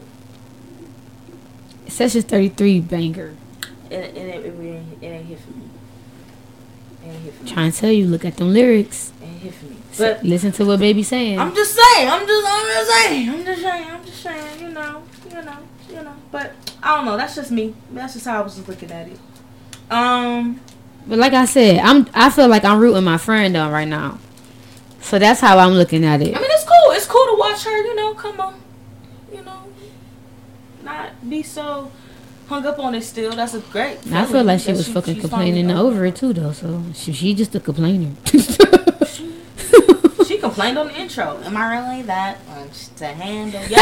it. Session thirty-three banger. And it, it, it, it, it ain't hit for me. It ain't hit for me. Trying to tell you, look at them lyrics. It ain't hit for me. But S- listen to what baby's saying. I'm just saying. I'm just. I'm just saying. I'm just saying. I'm just saying. You know. You know. You know. But I don't know. That's just me. That's just how I was just looking at it. Um, but like I said, I'm. I feel like I'm rooting my friend on right now, so that's how I'm looking at it. I mean, it's cool. It's cool to watch her. You know, come on. You know, not be so hung up on it. Still, that's a great. Feeling. I feel like she was she, fucking complaining over it too, though. So she, she just a complainer. She complained on the intro. Am I really that much to handle? Yeah,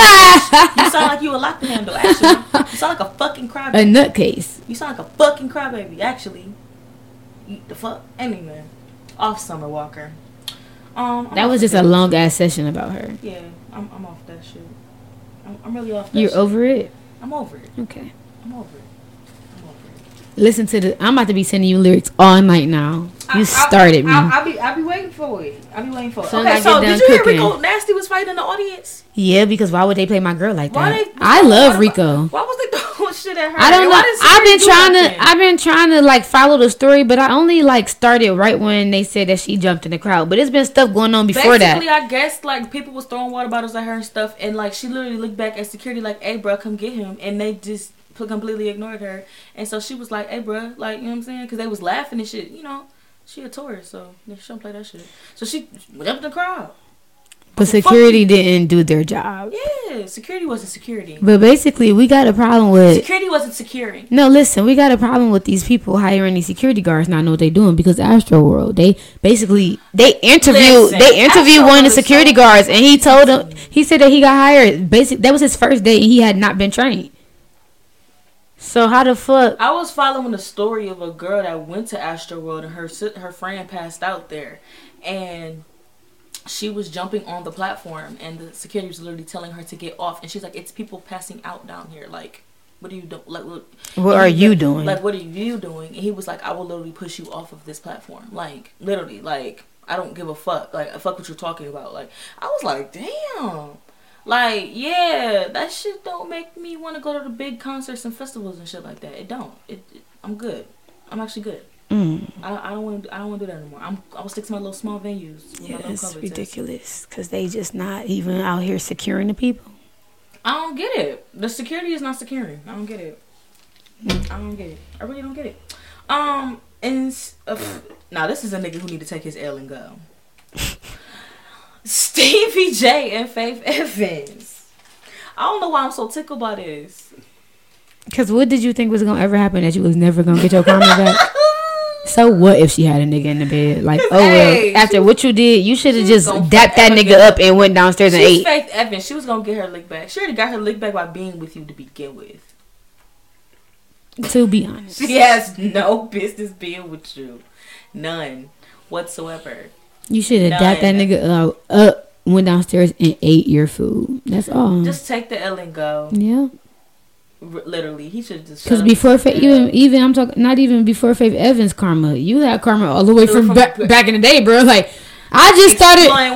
you sound like you a lot to handle, actually. You sound like a fucking crybaby. A nutcase. You sound like a fucking crybaby, actually. You, the fuck? Anyway. Off Summer Walker. Um, I'm that was just a long-ass session about her. Yeah, I'm, I'm off that shit. I'm, I'm really off that You're shit. You're over it? I'm over it. Okay. I'm over it. Listen to the. I'm about to be sending you lyrics all night now. You I, started me. I'll be. I'll be waiting for it. I'll be waiting for it. So okay. So did you cooking. hear Rico Nasty was fighting in the audience? Yeah, because why would they play my girl like why that? They, I love why, Rico. Why was they throwing shit at her? I don't know. I've been trying to. Then? I've been trying to like follow the story, but I only like started right when they said that she jumped in the crowd. But it's been stuff going on before Basically, that. I guess like people was throwing water bottles at her and stuff, and like she literally looked back at security like, "Hey, bro, come get him," and they just. completely ignored her, and so she was like, "Hey, bruh, like, you know what I'm saying?" Because they was laughing and shit, you know. She a tourist, so she don't play that shit. So she went up in the crowd. But security didn't do their job. Yeah, security wasn't security. But basically, we got a problem with... Security wasn't securing. No, listen, we got a problem with these people hiring these security guards not know what they're doing because Astroworld, they basically, they interviewed, listen, they interviewed one of the security guards and he told them, he said that he got hired. Basically, that was his first day and he had not been trained. So how the fuck? I was following the story of a girl that went to Astroworld and her her friend passed out there and... She was jumping on the platform and the security was literally telling her to get off. And she's like, it's people passing out down here. Like, what are you doing? Like, what, what are you doing? Like, what are you doing? And he was like, I will literally push you off of this platform. Like, literally, like, I don't give a fuck. Like, I fuck what you're talking about. Like, I was like, damn. Like, yeah, that shit don't make me want to go to the big concerts and festivals and shit like that. It don't. It, it I'm good. I'm actually good. Mm. I, I don't want to. I don't want to do that anymore. I'm. I'll stick to my little small venues. Yeah, it's ridiculous because they just not even out here securing the people. I don't get it. The security is not securing. I don't get it. Mm. I don't get it. I really don't get it. Um. And uh, now nah, this is a nigga who need to take his L and go. Stevie J and Faith Evans. I don't know why I'm so tickled by this. Because what did you think was gonna ever happen that you was never gonna get your karma back? So what if she had a nigga in the bed? Like, oh well, hey, after she, what you did, you should have just dapped that nigga up and went downstairs and ate. Faith Evans, she was gonna get her lick back. She already got her lick back by being with you to begin with. To be honest, she has no business being with you, none whatsoever. You should have dapped that nigga up, up, went downstairs and ate your food. That's all. Just take the L and go. Yeah. Literally, he should just because before Faith, even even I'm talking not even before Faith Evans karma. You had karma all the way from, from ba- back in the day, bro. Like I just started. I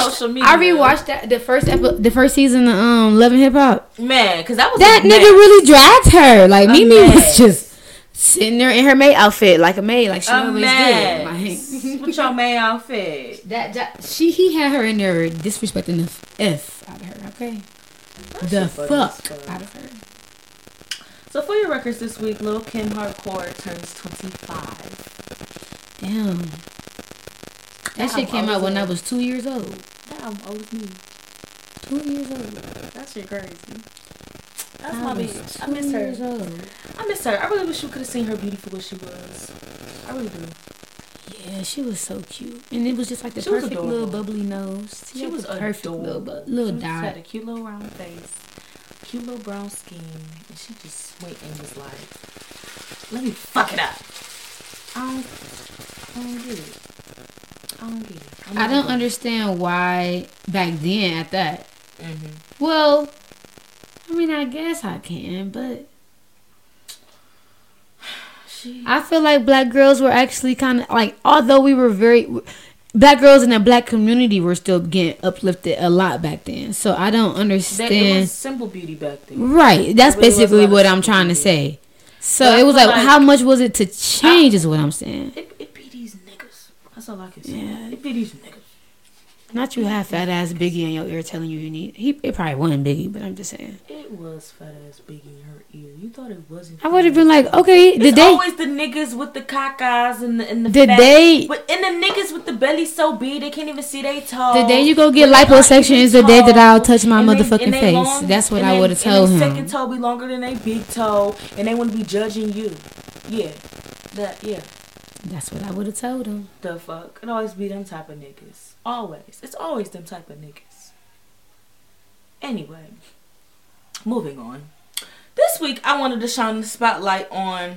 rewatched. Media, I rewatched that the first epi- the first season of um Love and Hip Hop. Man, because that was that nigga really dragged her. Like a Mimi mess. Was just sitting there in her maid outfit, like a maid, like she a always mess. Did. Like, what's your maid outfit? That, that she he had her in there disrespecting the f, f out of her. Okay, that's the fuck out of her. So for your records this week, Lil' Kim Hardcore turns twenty-five. Damn. That, that shit came out when I was two years old. That I'm always me. Two years old. That shit crazy. That's my bitch. I miss her. Old. I miss her. I really wish you could have seen her beauty for what she was. I really do. Yeah, she was so cute. And it was just like the she perfect little bubbly nose. She, she was a perfect little, bu- little dot. She had a cute little round face. Cute little brown skin, and she just went and was like, "Let me fuck it up." I don't, I don't get it. I don't get it. I'm I don't gonna... understand why back then at that. Mm-hmm. Well, I mean, I guess I can, but she... I feel like black girls were actually kind of like, although we were very. Black girls in the black community were still getting uplifted a lot back then. So I don't understand. That it was simple beauty back then. Right. That's really basically what I'm trying beauty. To say. So but it was like, like, how much was it to change I, is what I'm saying. It, it be these niggas. That's all I can say. Yeah. It be these niggas. Not you have fat ass Biggie in your ear telling you you need. He It probably wasn't Biggie, but I'm just saying. It was fat ass Biggie in her ear. You thought it wasn't. I would have been like, okay, it's did they? Always the niggas with the cock-eyes and the and the. Did fat, they? But and the niggas with the belly so big they can't even see they tall. The day you go get liposuction is the day that I'll touch my motherfucking face. Long, That's what I would have told him. Second toe be longer than they big toe, and they want to be judging you. Yeah, that yeah. That's what I would have told him. The fuck? It always be them type of niggas. Always. It's always them type of niggas. Anyway, moving on. This week, I wanted to shine the spotlight on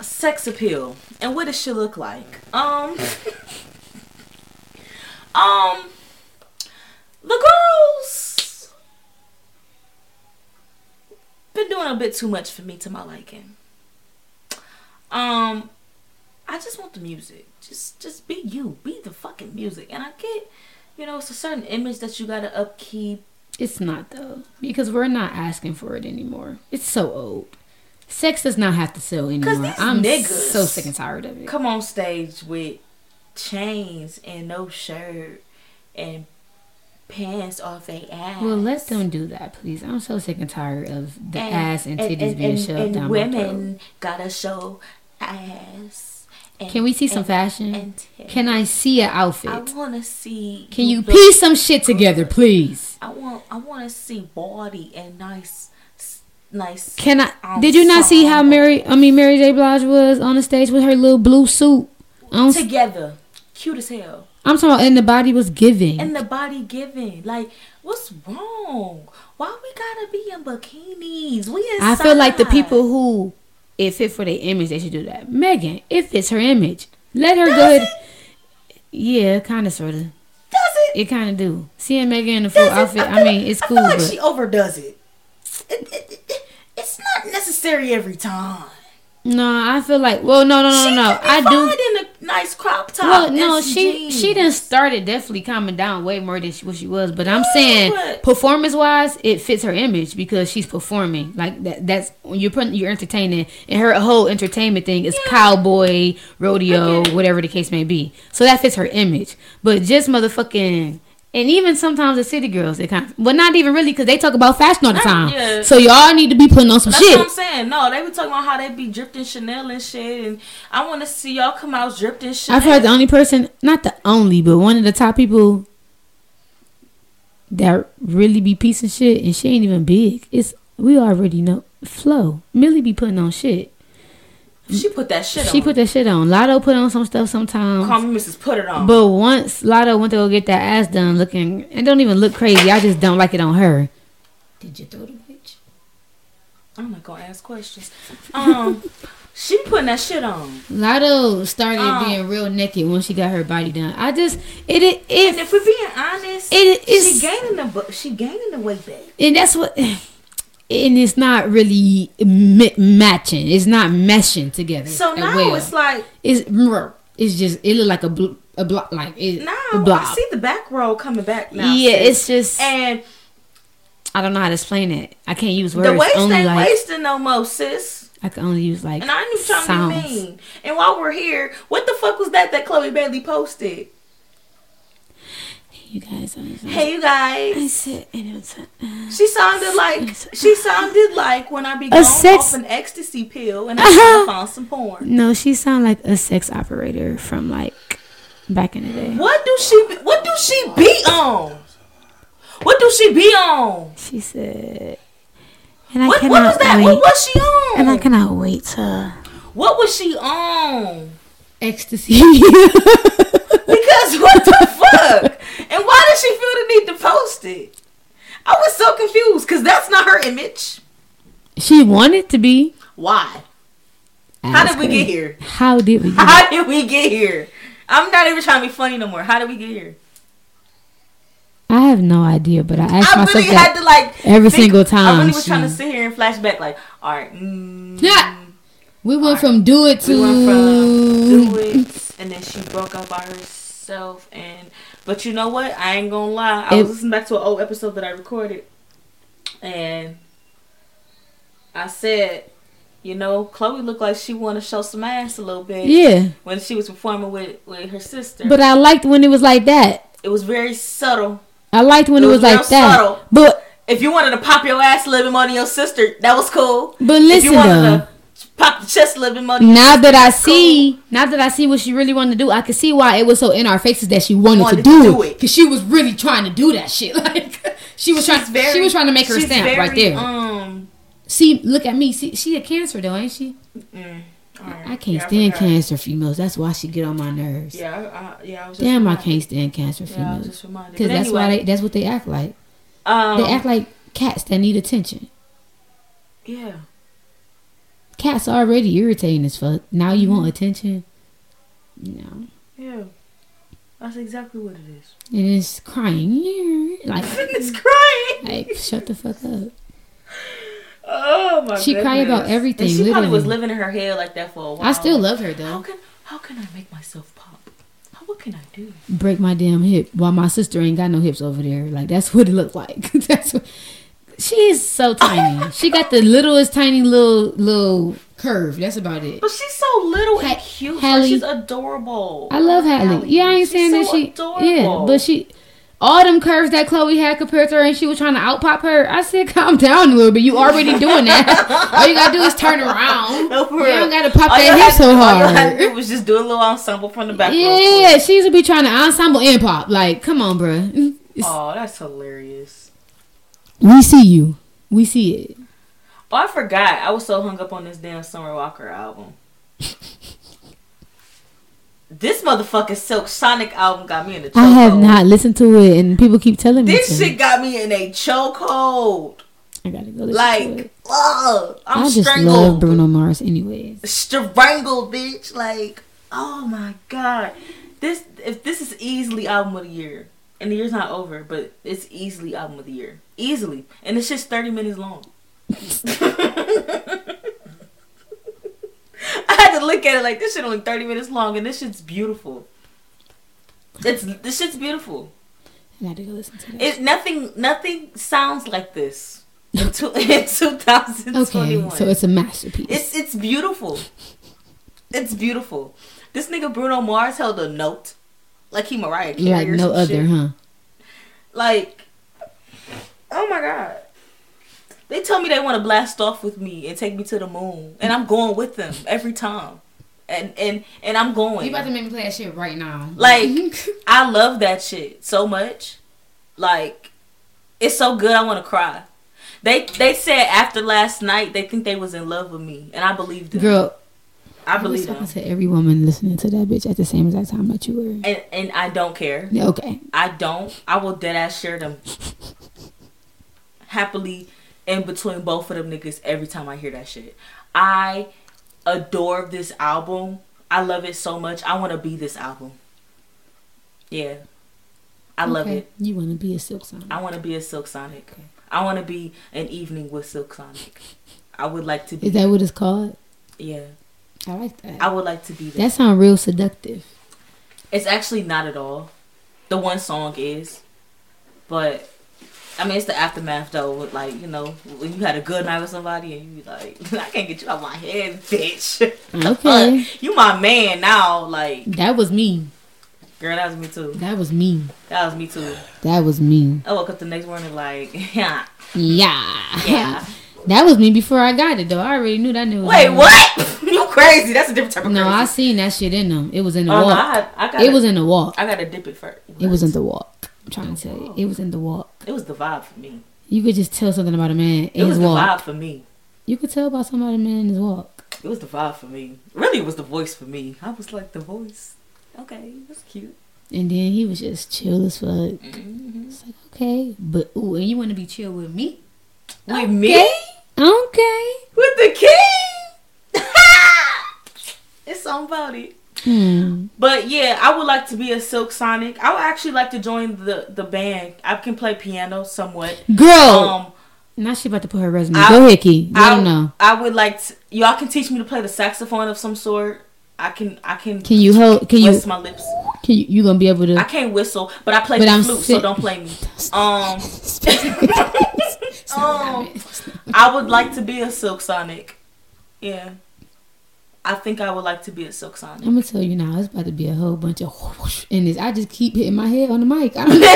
sex appeal. And what does she look like? Um, um, the girls been doing a bit too much for me to my liking. Um, I just want the music. Just, just be you. Be the fucking music. And I get, you know, it's a certain image that you gotta upkeep. It's not though, because we're not asking for it anymore. It's so old. Sex does not have to sell anymore. I'm niggas so sick and tired of it. Come on stage with chains and no shirt and pants off their ass. Well, let them do that, please. I'm so sick and tired of the and, ass and titties and, and, being and, shoved and down my throat. And women gotta show ass And, can we see some and, fashion? And can I see an outfit? I want to see. Can you, you piece some shit together, please? I want. I want to see body and nice, nice. Can I? Ensemble. Did you not see how Mary? I mean, Mary J. Blige was on the stage with her little blue suit. Together, cute as hell. I'm talking about, and the body was giving. And the body giving. Like, what's wrong? Why we gotta be in bikinis? We inside. I feel like the people who. If it for their image, they should do that. Megan, if it's her image, let her go ahead. Yeah, kind of, sort of. Does it? It kind of do. Seeing Megan in the full outfit, I, I mean, it's cool. I feel like but she overdoes it. It, it, it. It's not necessary every time. No, I feel like, well, no, no, no, she no. I do. In a nice crop top. Well, no, she jeans. She done started definitely calming down way more than she, what she was. But I'm yeah, saying, but performance wise, it fits her image because she's performing like that. That's you're putting, you're entertaining, and her whole entertainment thing is yeah. cowboy rodeo, okay. whatever the case may be. So that fits her image. But just motherfucking. And even sometimes the city girls, they kind of, well, not even really, because they talk about fashion all the time. Yeah. So y'all need to be putting on some That's shit. That's what I'm saying. No, they be talking about how they be dripped in Chanel and shit. And I want to see y'all come out dripped in Chanel. I've heard the only person, not the only, but one of the top people that really be piece of shit, and she ain't even big. It's we already know. Flo, Millie be putting on shit. She put that shit on. She put that shit on. Lotto put on some stuff sometimes. Call me Missus Put It On. But once Lotto went to go get that ass done looking, it don't even look crazy. I just don't like it on her. Did you throw the bitch? I'm not going to ask questions. Um, she putting that shit on. Lotto started um, being real naked when she got her body done. I just, it, it, it and if we're being honest, it, it's, she gaining the, she gaining the weight back. And that's what... And it's not really m- matching. It's not meshing together. So now well. it's like it's it's just it look like a bl- a block like it. Now I see the back row coming back now. Yeah, sis. It's just and I don't know how to explain it. I can't use words. The waist only ain't like, wasting no more, sis. I can only use like and I ain't even trying to be mean. And while we're here, what the fuck was that that Chloe Bailey posted? You guys, I'm, I'm, hey, you guys. I said, and it was, uh, she sounded like she sounded like when I be going sex- off an ecstasy pill and I uh-huh. found some porn. No, she sounded like a sex operator from like back in the day. What do she? What do she be on? What do she be on? She said, and I what, cannot what was that? Wait. What was she on? And I cannot wait to. What was she on? Ecstasy. Because what the fuck? And why did she feel the need to post it? I was so confused because that's not her image. She wanted to be. Why? How did we get here? How did we get here? How did we get here? I'm not even trying to be funny no more. How did we get here? I have no idea, but I asked I myself really that had to, like, every think, single time. I really was she... trying to sit here and flash back like, all right. Mm, yeah. We went all from right. do it to. We went from do it. And then she broke up by herself and... But you know what? I ain't gonna lie. I was it, listening back to an old episode that I recorded. And I said, you know, Chloe looked like she wanted to show some ass a little bit. Yeah. When she was performing with, with her sister. But I liked when it was like that. It was very subtle. I liked when it, it was, was like that. Subtle. But if you wanted to pop your ass a little bit more than your sister, that was cool. But listen, if you wanted though. To pop the chest a little bit more. Now that I see, cool. now that I see what she really wanted to do, I can see why it was so in our faces that she wanted, wanted to, do to do it. Because she was really trying to do that shit. Like she was she's trying, very, she was trying to make her stamp very, right there. Um, see, look at me. See, she a cancer though, ain't she? Mm, right. I can't yeah, stand I cancer females. That's why she get on my nerves. Yeah, I, I, yeah. I was just Damn, reminded. I can't stand cancer females. Because yeah, that's anyway. why they, that's what they act like. Um, they act like cats that need attention. Yeah. Cats are already irritating as fuck. Now you want attention? No. Yeah. That's exactly what it is. And it's crying. Like it's crying. Like, shut the fuck up. Oh, my God. She cried about everything. And she literally. probably was living in her head like that for a while. I still love her, though. How can, how can I make myself pop? How, what can I do? Break my damn hip while my sister ain't got no hips over there. Like, that's what it looked like. That's what... She is so tiny. She got the littlest tiny little little curve. That's about it. But she's so little ha- and cute. Hallie, she's adorable. I love Hallie. Hallie. Yeah, I ain't she's saying so that she. Adorable. Yeah, but she. all them curves that Chloe had compared to her, and she was trying to outpop her. I said, calm down a little bit. You already doing that. All you got to do is turn around. No, for real. You don't got to pop all that hip so do, hard. All you had to do was just do a little ensemble from the back. Yeah, she used to be trying to ensemble and pop. Like, come on, bro. Oh, that's hilarious. We see you. We see it. Oh, I forgot. I was so hung up on this damn Summer Walker album. This motherfucking Silk Sonic album got me in a chokehold. I have cold. not listened to it, and people keep telling me this shit got me in a chokehold. I gotta go listen like, to it. Like, I'm I just strangled. love Bruno Mars, anyways. Strangled, bitch. Like, oh my god, this if this is easily album of the year, and the year's not over, but it's easily album of the year, easily, and it's just thirty minutes long. I had to look at it like this shit only thirty minutes long, and this shit's beautiful. It's this shit's beautiful. I gotta go listen to this. It nothing nothing sounds like this in, two, in two thousand twenty-one. Okay, so it's a masterpiece. It's it's beautiful. It's beautiful. This nigga Bruno Mars held a note like he Mariah Carey. Like no other, shit. huh? Like, oh my god. They tell me they want to blast off with me and take me to the moon. And I'm going with them every time. And and, and I'm going. You about to make me play that shit right now. Like, I love that shit so much. Like, it's so good I want to cry. They they said after last night they think they was in love with me. And I believed them. Girl. I believe them. I was talking to every woman listening to that bitch at the same exact time that you were. And, and I don't care. Yeah, okay. I don't. I will dead ass share them. Happily. In between both of them niggas every time I hear that shit. I adore this album. I love it so much. I want to be this album. Yeah. I okay. love it. You want to be a Silk Sonic. I want to be a Silk Sonic. Okay. I want to be an evening with Silk Sonic. I would like to be. Is that what it's called? Yeah. I like that. I would like to be that. That sounds real seductive. It's actually not at all. The one song is. But... I mean, it's the aftermath, though, with, like, you know, when you had a good night with somebody and you be like, I can't get you out of my head, bitch. Okay. Like, you my man now, like. That was me. Girl, that was me, too. That was me. That was me, too. That was me. I woke up the next morning like, yeah. Yeah. Yeah. That was me before I got it, though. I already knew that. Knew Wait, what? You crazy. That's a different type of crazy. No, I seen that shit in them. It was in the oh, walk. No, I, I gotta, it was in the walk. I got to dip it first. What? It was in the walk. I'm trying to tell you, it was in the walk. It was the vibe for me. You could just tell something about a man in his walk. It was the vibe for me. You could tell about somebody, man, in his walk. It was the vibe for me. Really, it was the voice for me. I was like, the voice. Okay, that's cute. And then he was just chill as fuck. Mm-hmm. It's like, okay, but ooh, and you want to be chill with me? With okay. me? Okay. With the king? It's somebody. Mm. But yeah, I would like to be a Silk Sonic. I would actually like to join the, the band. I can play piano somewhat. Girl, um, now she about to put her resume. I, Go Hickey. I don't know. I would like to, y'all can teach me to play the saxophone of some sort. I can. I can. Can you hold? Can you? My lips. Can you? You gonna be able to? I can't whistle, but I play but the I'm flute, sick. so don't play me. Um. um. I would like to be a Silk Sonic. Yeah. I think I would like to be a Silk Sonic. I'm going to tell you now, it's about to be a whole bunch of whoosh in this. I just keep hitting my head on the mic. I don't know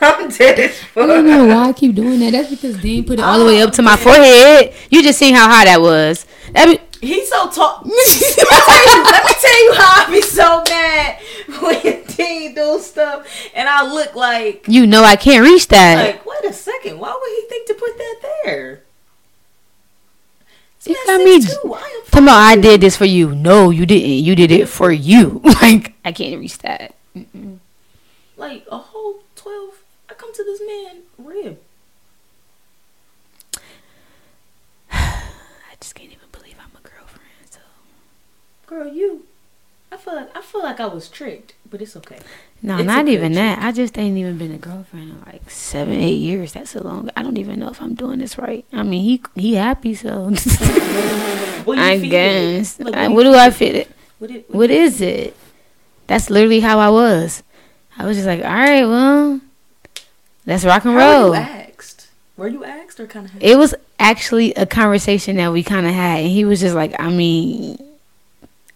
I'm dead as fuck. I don't know why I keep doing that. That's because Dean put it all the way up to my forehead. You just seen how high that was. That be- He's so tall. Let me tell you how I be so mad when Dean do stuff and I look like. You know I can't reach that. Like, wait a second. Why would he think to put that there? It got me. Come on, I did this for you. No, you didn't. You did it for you. Like, I can't reach that. Mm-mm. Like, a whole twelve. I come to this man rib. I just can't even believe I'm a girlfriend. So, girl, you. I feel like I feel like I was tricked, but it's okay. No, it's not even trick. that. I just ain't even been a girlfriend in like seven, eight years. That's so long. I don't even know if I'm doing this right. I mean, he he happy, so what I guess. Like, I, what do I fit it? What, it, what, what is it? That's literally how I was. I was just like, all right, well, let's rock and how roll. Were you asked? Were you asked or kind of? It was actually a conversation that we kind of had, and he was just like, I mean.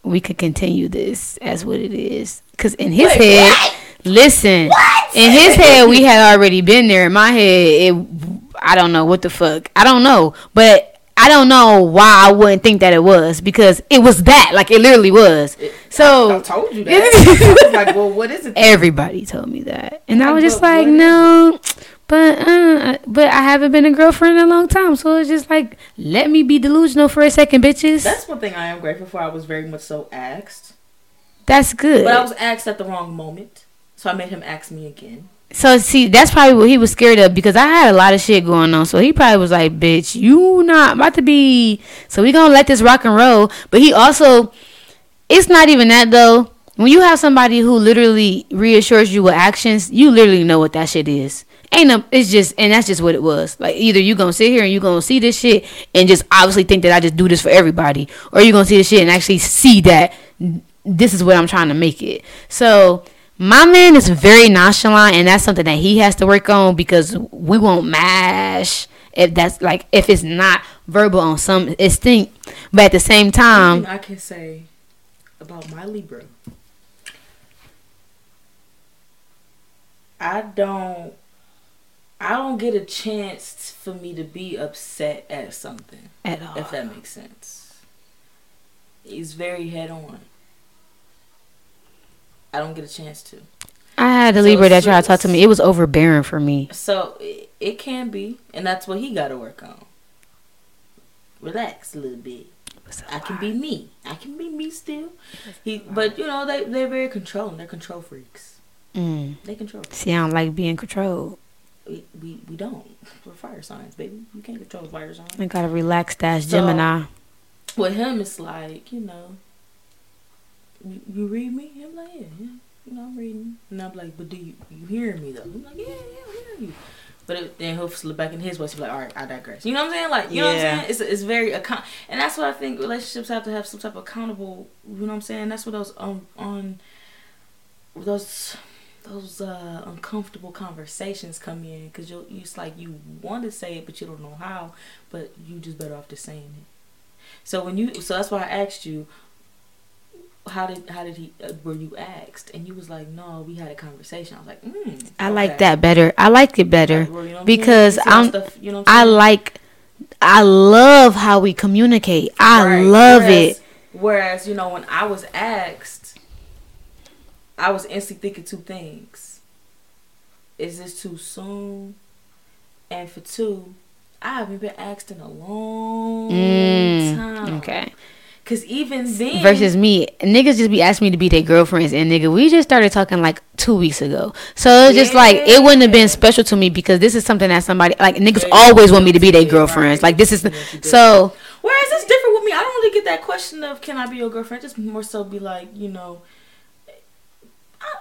we could continue this as what it is. Because in his Wait, head, what? listen, what? in his head, we had already been there. In my head, it, I don't know what the fuck. I don't know. But I don't know why I wouldn't think that it was. Because it was that. Like, it literally was. It, so I, I told you that. I was like, well, what is it? Everybody told me that. And I, I was just like, no. But uh, but I haven't been a girlfriend in a long time. So it's just like, let me be delusional for a second, bitches. That's one thing I am grateful for. I was very much so asked. That's good. But I was asked at the wrong moment. So I made him ask me again. So, see, that's probably what he was scared of. Because I had a lot of shit going on. So he probably was like, bitch, you not about to be. So we gonna let this rock and roll. But he also, it's not even that though. When you have somebody who literally reassures you with actions, you literally know what that shit is. Ain't no, it's just, and that's just what it was. Like, either you gonna sit here and you gonna see this shit and just obviously think that I just do this for everybody, or you gonna see this shit and actually see that this is what I'm trying to make it. So my man is very nonchalant, and that's something that he has to work on, because we won't mash if that's like, if it's not verbal on some instinct. But at the same time, I can say about my Libra, I don't. I don't get a chance for me to be upset at something. At all. If that makes sense. He's very head on. I don't get a chance to. I had a Libra so, that tried to talk to me. It was overbearing for me. So, it, it can be. And that's what he got to work on. Relax a little bit. A I lot. can be me. I can be me still. He, But, you know, they, they're very controlling. They're control freaks. Mm. They control. See, I don't like being controlled. We, we we don't. We're fire signs, baby. You can't control fire signs. I gotta relax that Gemini. So, with him, it's like, you know, you, you read me? I'm like, yeah, yeah, you know, I'm reading. And I'm like, but do you, you hear me, though? I'm like, yeah, yeah, I hear you. But it, then he'll slip back in his voice. He's like, all right, I digress. You know what I'm saying? Like, you yeah. know what I'm saying? It's it's very, account- and that's what I think relationships have to have some type of accountable, you know what I'm saying? That's what those, um, on, those... Those uh, uncomfortable conversations come in, because you it's like you want to say it, but you don't know how, but you just better off just saying it. So when you, so that's why I asked you, how did how did he uh, were you asked? And you was like, no, we had a conversation. I was like, mm, I okay. like that better. I like it better like, well, you know because I'm, I'm stuff, you know what I'm I like I love how we communicate. I right. love whereas, it. Whereas you know when I was asked. I was instantly thinking two things. Is this too soon? And for two, I haven't been asked in a long mm, time. Okay. Because even then. Versus me, niggas just be asking me to be their girlfriends. And nigga, we just started talking like two weeks ago. So it's yeah. just like, it wouldn't have been special to me, because this is something that somebody, like niggas yeah, always want me to be their girlfriends. Right. Like this is, so. Whereas it's different with me. I don't really get that question of, can I be your girlfriend? Just more so be like, you know.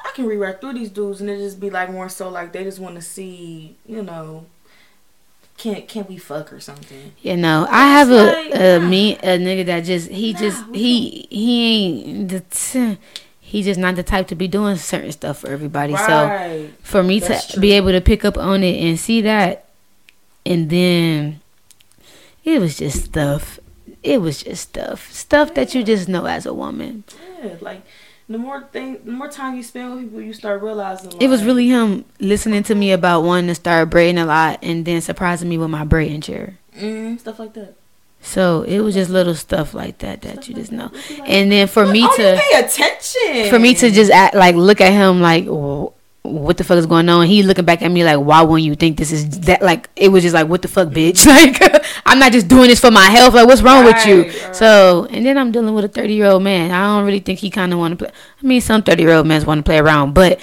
I can rewrite through these dudes, and it just be like more so like they just want to see, you know, can can we fuck or something? You know, I have like, a, a nah. me a nigga that just he nah, just he he ain't the t- he just not the type to be doing certain stuff for everybody. Right. So for me That's to true. be able to pick up on it and see that, and then it was just stuff. It was just stuff, stuff yeah. that you just know as a woman. Yeah, like. The more thing, the more time you spend with people, you start realizing. Like, it was really him listening to me about wanting to start braiding a lot, and then surprising me with my braiding chair. Mm, stuff like that. So it was just little stuff like that that stuff you just like know. Like, and then for me to pay attention, for me to just act, like look at him like, oh, what the fuck is going on? And he looking back at me like, why wouldn't you think this is that? Like it was just like, what the fuck, bitch? Like I'm not just doing this for my health. Like what's wrong right, with you? Right. So and then I'm dealing with a thirty year old man. I don't really think he kind of want to play. I mean, some thirty year old men want to play around, but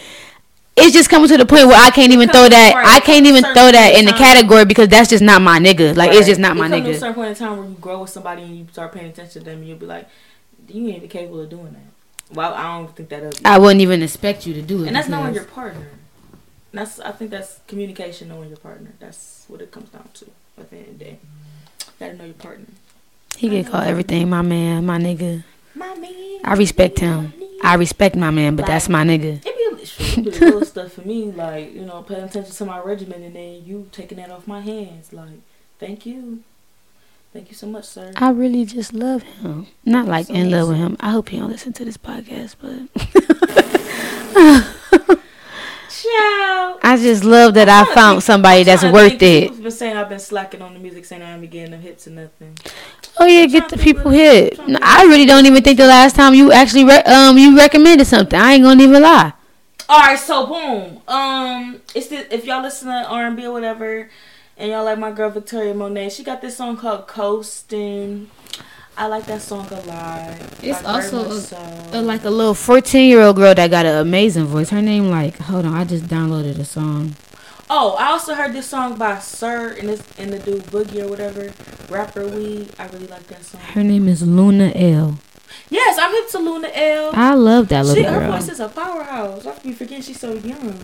it's just coming to the point where I can't even throw that. Right. I can't even throw that in the category because that's just not my nigga. Like right. it's just not you my nigga. There's a certain point in time where you grow with somebody and you start paying attention to them, and you'll be like, you ain't even capable of doing that. Well, I don't think that is. I wouldn't even expect you to do it. And that's knowing your partner. That's I think that's communication, knowing your partner. That's what it comes down to at the end of the day. Gotta know your partner. He get called everything my man, my nigga. My man. I respect him. I respect my man, but like, that's my nigga. It be little stuff for me, like, you know, paying attention to my regimen and then you taking that off my hands. Like, thank you. Thank you so much, sir. I really just love him. Not like so in nice. Love with him. I hope he don't listen to this podcast, but Ciao. I just love that I found somebody that's worth it. I've been saying I've been slacking on the music, saying I ain't been getting them hits or nothing. Oh yeah, get the people hit. No, I really don't even think the last time you actually re- um you recommended something. I ain't gonna even lie. All right, so boom. Um, it's the, if y'all listen to R and B or whatever. And y'all like my girl Victoria Monet. She got this song called Coastin'. I like that song a lot. It's also a, so. a, like a little fourteen-year-old girl that got an amazing voice. Her name, like, hold on, I just downloaded a song. Oh, I also heard this song by Sir and this and the dude Boogie or whatever, rapper Weed. I really like that song. Her name is Luna L. Yes, I'm hip to Luna L. I love that little she, girl. Her voice is a powerhouse. I be forgetting she's so young.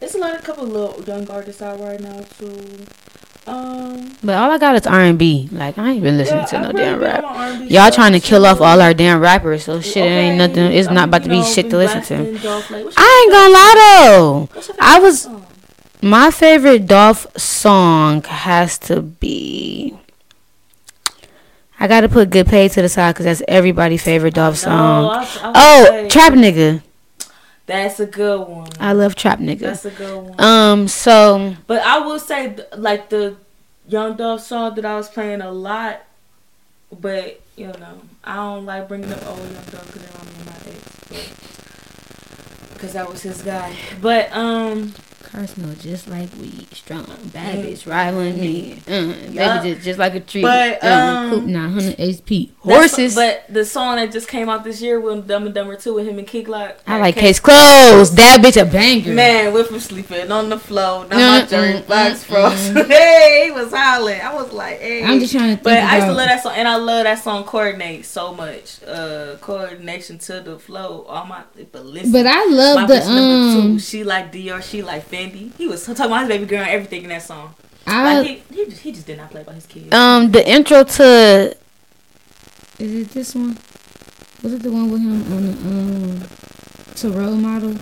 There's a lot of couple of little young artists out right now too. Um, but all I got is R and B. Like I ain't been listening yeah, to no damn rap. Y'all trying to kill too. off all our damn rappers, so shit okay. ain't nothing. It's I not mean, about to be know, shit to listen to. Dolph, like, I ain't gonna lie though. I was song? my favorite Dolph song has to be. I gotta put Good Pay to the side because that's everybody's favorite Dolph song. I, I oh, say. Trap Nigga. That's a good one. I love Trap Nigga. That's a good one. Um, so. But I will say, like, the Young Dolph song that I was playing a lot, but, you know, I don't like bringing up old Young Dolph because they remind me of my ex, because that was his guy. But, um. Personal, just like weed, strong, bad bitch, mm-hmm. rivaling me. Mm-hmm. Yep. Baby, just, just like a tree. But, um. Coop nine hundred H P. Horses. But the song that just came out this year with Dumb and Dumber two with him and Key Glock. I like Case Closed. That bitch a banger. Man, we're from sleeping on the floor. Now mm-hmm. my Jerry Fox froze. Mm-hmm. Hey, he was howling. I was like, hey. I'm just trying to think. But about I used to love that song, and I love that song Coordinate so much. Uh, coordination to the flow. All my. But listen. But I love the. Um, two, she like Dior. She like Finn. He was talking about his baby girl and everything in that song. I, like he, he, just, he just did not play about his kids. Um, the intro to is it this one? Was it the one with him on the um to Role Model?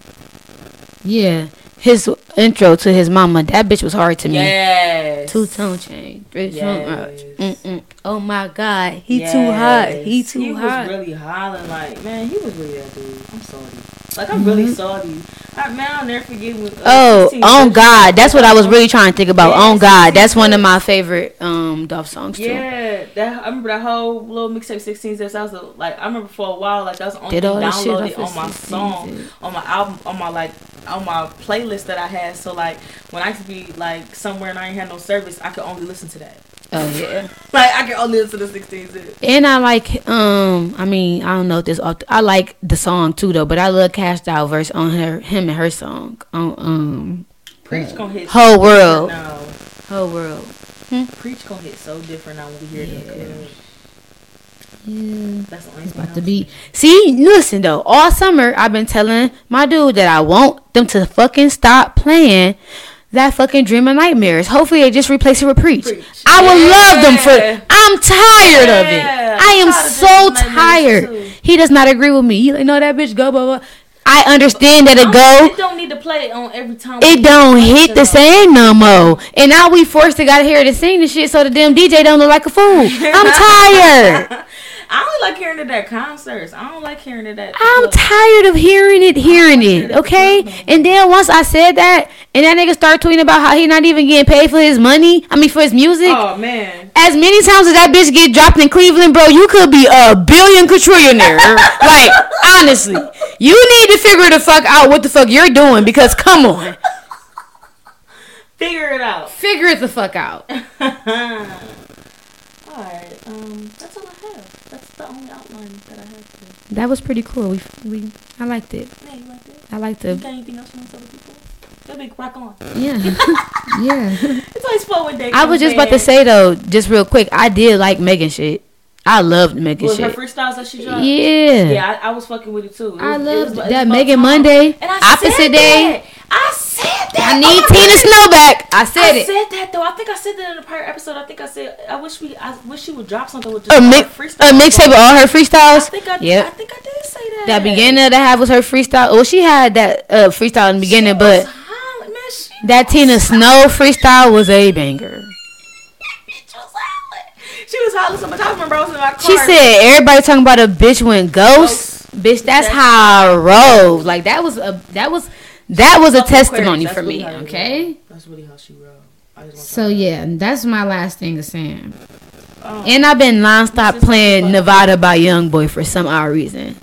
Yeah, his intro to his mama. That bitch was hard to me. Yes. Two tone change. Yes. Mm-mm. Oh my God, he yes. too hot. He too he hot. He was really hollering like, man. He was really that dude. I'm sorry. Like I'm mm-hmm. really salty. I, man, I'll never forget. When, uh, oh, on God, that's what I was really trying to think about. Yeah, on God, that's one of my favorite um Dolph songs too. Yeah, that I remember that whole little mixtape sixteen steps. I was a, like, I remember for a while like that was the only thing downloaded on my song, it. on my album, on my like on my playlist that I had. So like when I used to be like somewhere and I ain't had no service, I could only listen to that. Oh yeah, like I can only listen to the sixteens. And I like, um, I mean, I don't know if this. Off- I like the song too though, but I love Cash Out verse on her, him and her song on um. Preach uh, gonna hit whole so world. Now. Whole world. Hmm? Preach gonna hit so different now when we hear yeah. them. Yeah, that's the only it's about to be. See, listen though, all summer I've been telling my dude that I want them to fucking stop playing that fucking Dream of Nightmares. Hopefully they just replace it with Preach. Preach. I would yeah. love them for. I'm tired yeah. of it. I am so tired. Too. He does not agree with me. You like, no, that bitch go blah blah. I understand that it go. It don't need to play it on every time. It don't hit the same no more. And now we forced to gotta hear it and sing the shit so the damn D J don't look like a fool. I'm tired. I don't like hearing it at concerts. I don't like hearing it at... I'm tired of hearing it, hearing it, okay? And then once I said that, and that nigga started tweeting about how he not even getting paid for his money, I mean, for his music. Oh, man. As many times as that bitch get dropped in Cleveland, bro, you could be a billion quadrillionaire. Like, honestly. You need to figure the fuck out what the fuck you're doing, because come on. Figure it out. Figure it the fuck out. All right, um, that's all I have. That's the only outline that I have to. That was pretty cool. We, we, I liked it. Yeah, you liked it? I liked it. You got anything else you want to tell the people? That big rock on. Yeah. Yeah. It's always fun when they I was just bad. about to say, though, just real quick, I did like Megan shit. I loved Megan shit. With her freestyles that she dropped? Yeah. Yeah, I, I was fucking with it, too. It I was, loved it was, that Megan Monday. And I Opposite said Day. That. I said that. I need oh Tina Snow back. I said I it. I said that, though. I think I said that in a prior episode. I think I said, I wish we, I wish she would drop something with just a mi- freestyle. A mixtape with all her freestyles? I think I, yep. I think I did say that. That beginner that I had was her freestyle. Oh, she had that uh, freestyle in the beginning, she but was man, she that was Tina Snow freestyle was a banger. That bitch was hot. She was hollering so much. I remember I was in my car. She said, everybody talking about a bitch went ghost. Ghost. Bitch, that's, that's how I rode. Like, that was a, that was, that was a testimony for me, okay? That's really how she rode. So, yeah, that's my last thing to say. Oh. And I've been nonstop playing Nevada by Youngboy for some odd reason.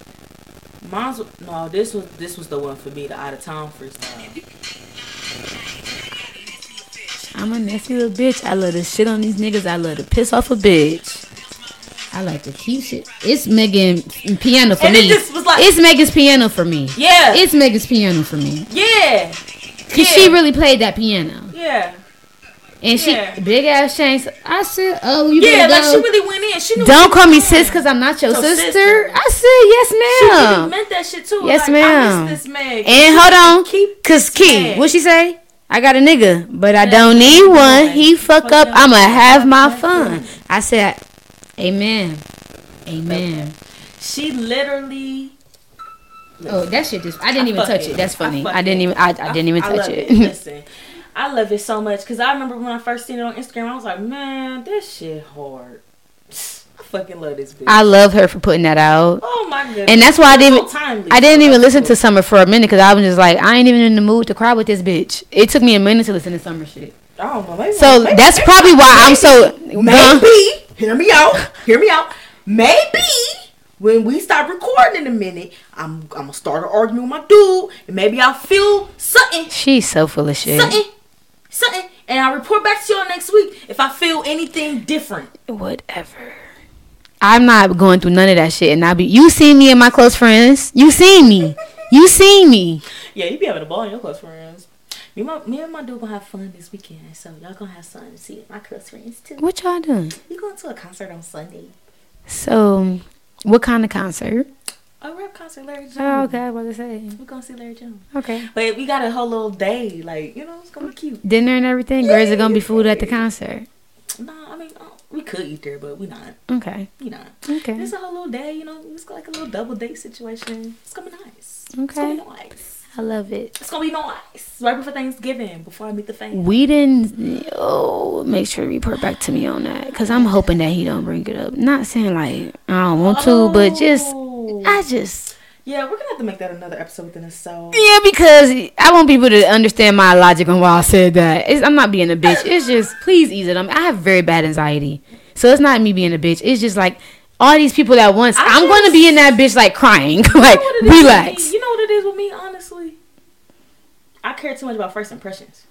Mine's, no, this was this was the one for me, the out of town freestyle. I'm a nasty little bitch. I love to shit on these niggas. I love to piss off a bitch. I like to keep shit. It's Megan piano for and me. It just was like, it's Megan's piano for me. Yeah. It's Megan's piano for me. Yeah. Cause yeah. she really played that piano. Yeah. And she yeah. big ass chains. I said, oh, you yeah, like go. She really went in. She knew. Don't call me sis because I'm not your so sister. sister. I said, yes, ma'am. She really meant that shit too. Yes, like, ma'am. I miss this Meg. And she hold on, keep cause Key, what she say? I got a nigga, but I don't need one. He fuck up. I'ma have my fun. I said, amen, amen. She literally. Oh, that shit just. I didn't even touch it. That's funny. I didn't even. I didn't even touch it. Listen. I love it so much because I remember when I first seen it on Instagram, I was like, man, this shit hard. I fucking love this bitch. I love her for putting that out. Oh, my goodness. And that's why I didn't, timely, I didn't even listen to Summer for a minute because I was just like, I ain't even in the mood to cry with this bitch. It took me a minute to listen to Summer shit. I don't know. Maybe, so maybe, that's maybe, probably why maybe, I'm so... Maybe, huh? hear me out, hear me out. Maybe when we stop recording in a minute, I'm, I'm going to start an argument with my dude and maybe I'll feel something. She's so full of shit. Something. Something, and I'll report back to y'all next week if I feel anything different. Whatever. I'm not going through none of that shit, and I'll be. You seen me and my close friends. You seen me. you seen me. Yeah, you be having a ball in your close friends. Me, my, me and my dude gonna have fun this weekend, so y'all gonna have fun to see my close friends too. What y'all doing? We going to a concert on Sunday. So, what kind of concert? A rap concert, Larry June. Oh, okay, I was about to say. We're going to see Larry June. Okay. But we got a whole little day. Like, you know, it's going to be cute. Dinner and everything? Yeah. Or is it going to be food at the concert? No, nah, I mean, we could eat there, but we're not. Okay. We're not. Okay. It's a whole little day, you know. It's like a little double date situation. It's going to be nice. Okay. It's going to be nice. I love it. It's going to be nice. Right before Thanksgiving, before I meet the family. We didn't, oh, make sure you report back to me on that. Because I'm hoping that he don't bring it up. Not saying, like, I don't want to, oh. but just... I just yeah, we're gonna have to make that another episode within a soul. Yeah, because I want people to understand my logic on why I said that. It's, I'm not being a bitch. It's just please ease it. I mean, I have very bad anxiety, so it's not me being a bitch. It's just like all these people at once. I I'm just, gonna be in that bitch like crying, like relax. You know what it is with me, honestly. I care too much about first impressions.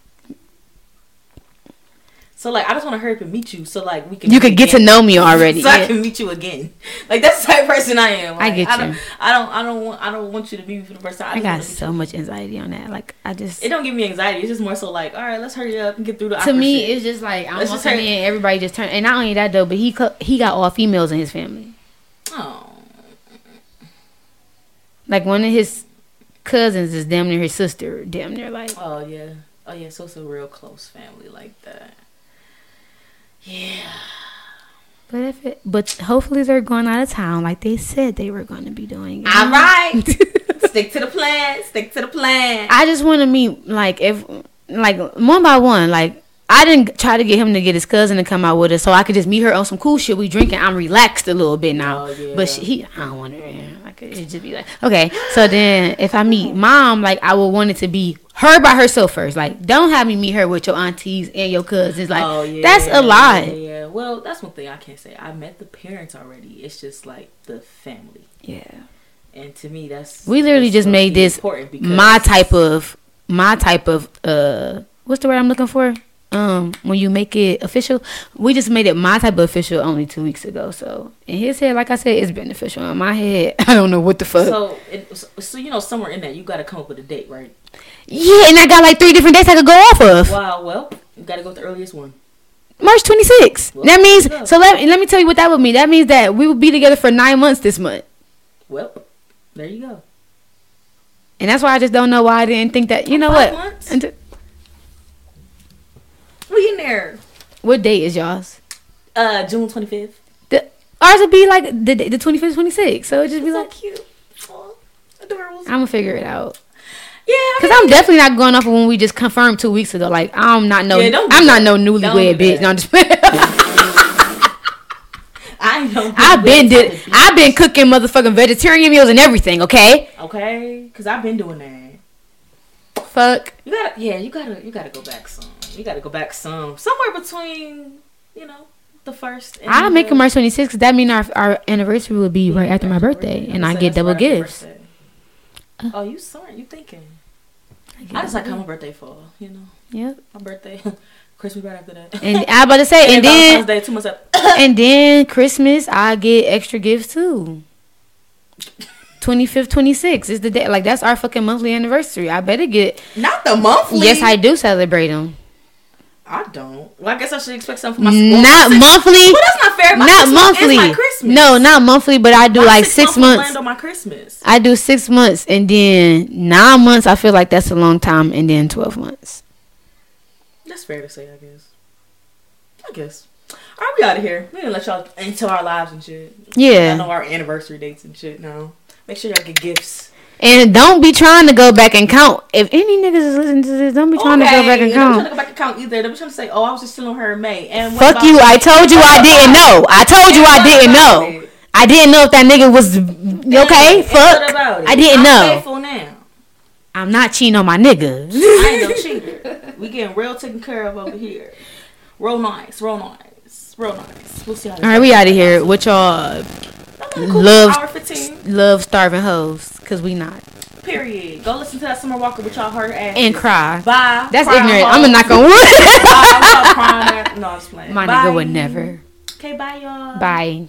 So, like, I just want to hurry up and meet you so, like, we can... You could get again. to know me already. So yeah. I can meet you again. Like, that's the type of person I am. Like, I get you. I don't, I don't, I don't, want, I don't want you to meet me for the first time. I, I got so much anxiety on that. Like, I just... It don't give me anxiety. It's just more so, like, all right, let's hurry up and get through the... To me, shit. It's just, like, I'm just hurry in, everybody just turn... And not only that, though, but he he got all females in his family. Oh. Like, one of his cousins is damn near his sister. Damn near, like... Oh, yeah. Oh, yeah, so it's a real close family like that. Yeah, but if it, but hopefully they're going out of town like they said they were going to be doing. All know? Right, stick to the plan. Stick to the plan. I just want to meet like if like one by one. Like I didn't try to get him to get his cousin to come out with us, so I could just meet her on some cool shit. We drinking. I'm relaxed a little bit now, oh, yeah. but she, he, I don't want her in. I could just be like, okay. So then if I meet mom, like I would want it to be. Her by herself first. Like, don't have me meet her with your aunties and your cousins. Like, oh, yeah, that's a lot. Yeah, yeah, well, that's one thing I can't say. I met the parents already. It's just, like, the family. Yeah. And to me, that's... We literally that's just made this my type of... My type of... uh, What's the word I'm looking for? Um, When you make it official. We just made it my type of official only two weeks ago. So, in his head, like I said, it's beneficial. In my head, I don't know what the fuck. So, it, so you know, somewhere in that, you got to come up with a date, right? Yeah, and I got like three different dates I could go off of. Wow, well, you gotta go with the earliest one. March twenty-sixth. Well, that means yeah. so. Let let me tell you what that would mean. That means that we would be together for nine months this month. Well, there you go. And that's why I just don't know why I didn't think that. You know Five what? Months? Until... We in there. What date is y'all's? Uh, June twenty-fifth. The, ours would be like the the twenty-fifth, twenty-sixth. So it'd just be it's like so cute, oh, adorable. I'm gonna figure it out. Yeah, because I mean, I'm definitely not going off of when we just confirmed two weeks ago. Like I'm not no, yeah, do I'm that. not no newlywed bitch. No, I'm just I've been did. I've been cooking motherfucking vegetarian meals and everything. Okay. Okay, cause I've been doing that. Fuck. You gotta. Yeah, you gotta. You gotta go back some. You gotta go back some. Somewhere between, you know, the first. And I'll make it March twenty-sixth. Cause that means our our anniversary will be right after my birthday, and I get double gifts. Uh, oh, you sorry? You thinking? I, I just like how my birthday fall. You know. Yep. My birthday. Christmas right after that. And I about to say, and, and then Day, two months up. And then Christmas, I get extra gifts too. twenty-fifth, twenty-sixth is the day. Like, that's our fucking monthly anniversary. I better get. Not the monthly. Yes, I do celebrate them. I don't. Well, I guess I should expect something for my school. Not monthly. Well, that's not fair. My not monthly. My Christmas. No, not monthly, but I do my like six, six months. Land on my Christmas. I do six months, and then nine months. I feel like that's a long time, and then twelve months. That's fair to say, I guess. I guess. All right, we out of here. We didn't let y'all into our lives and shit. Yeah. I know our anniversary dates and shit now. Make sure y'all get gifts. And don't be trying to go back and count. If any niggas is listening to this, don't be trying okay. to go back and count. Don't be trying to go back and count either. Don't be trying to say, oh, I was just telling her in May. And what fuck you. Me? I told you I didn't know. I told you I didn't know. It. I didn't know if that nigga was okay. And fuck. What about it? I didn't I'm know. I'm faithful now. I'm not cheating on my niggas. I ain't no cheater. We getting real taken care of over here. Real nice, real nice, real nice. We'll see how. All right, we out of here. What y'all cool love? Love starving hoes, cause we not. Period. Go listen to that Summer Walker with y'all hurt ass and cry. Bye. That's cry ignorant. I'm gonna knock on wood. Bye. I'm not crying. No, I'm just playing. My bye. Nigga would never. Okay, bye y'all. Bye.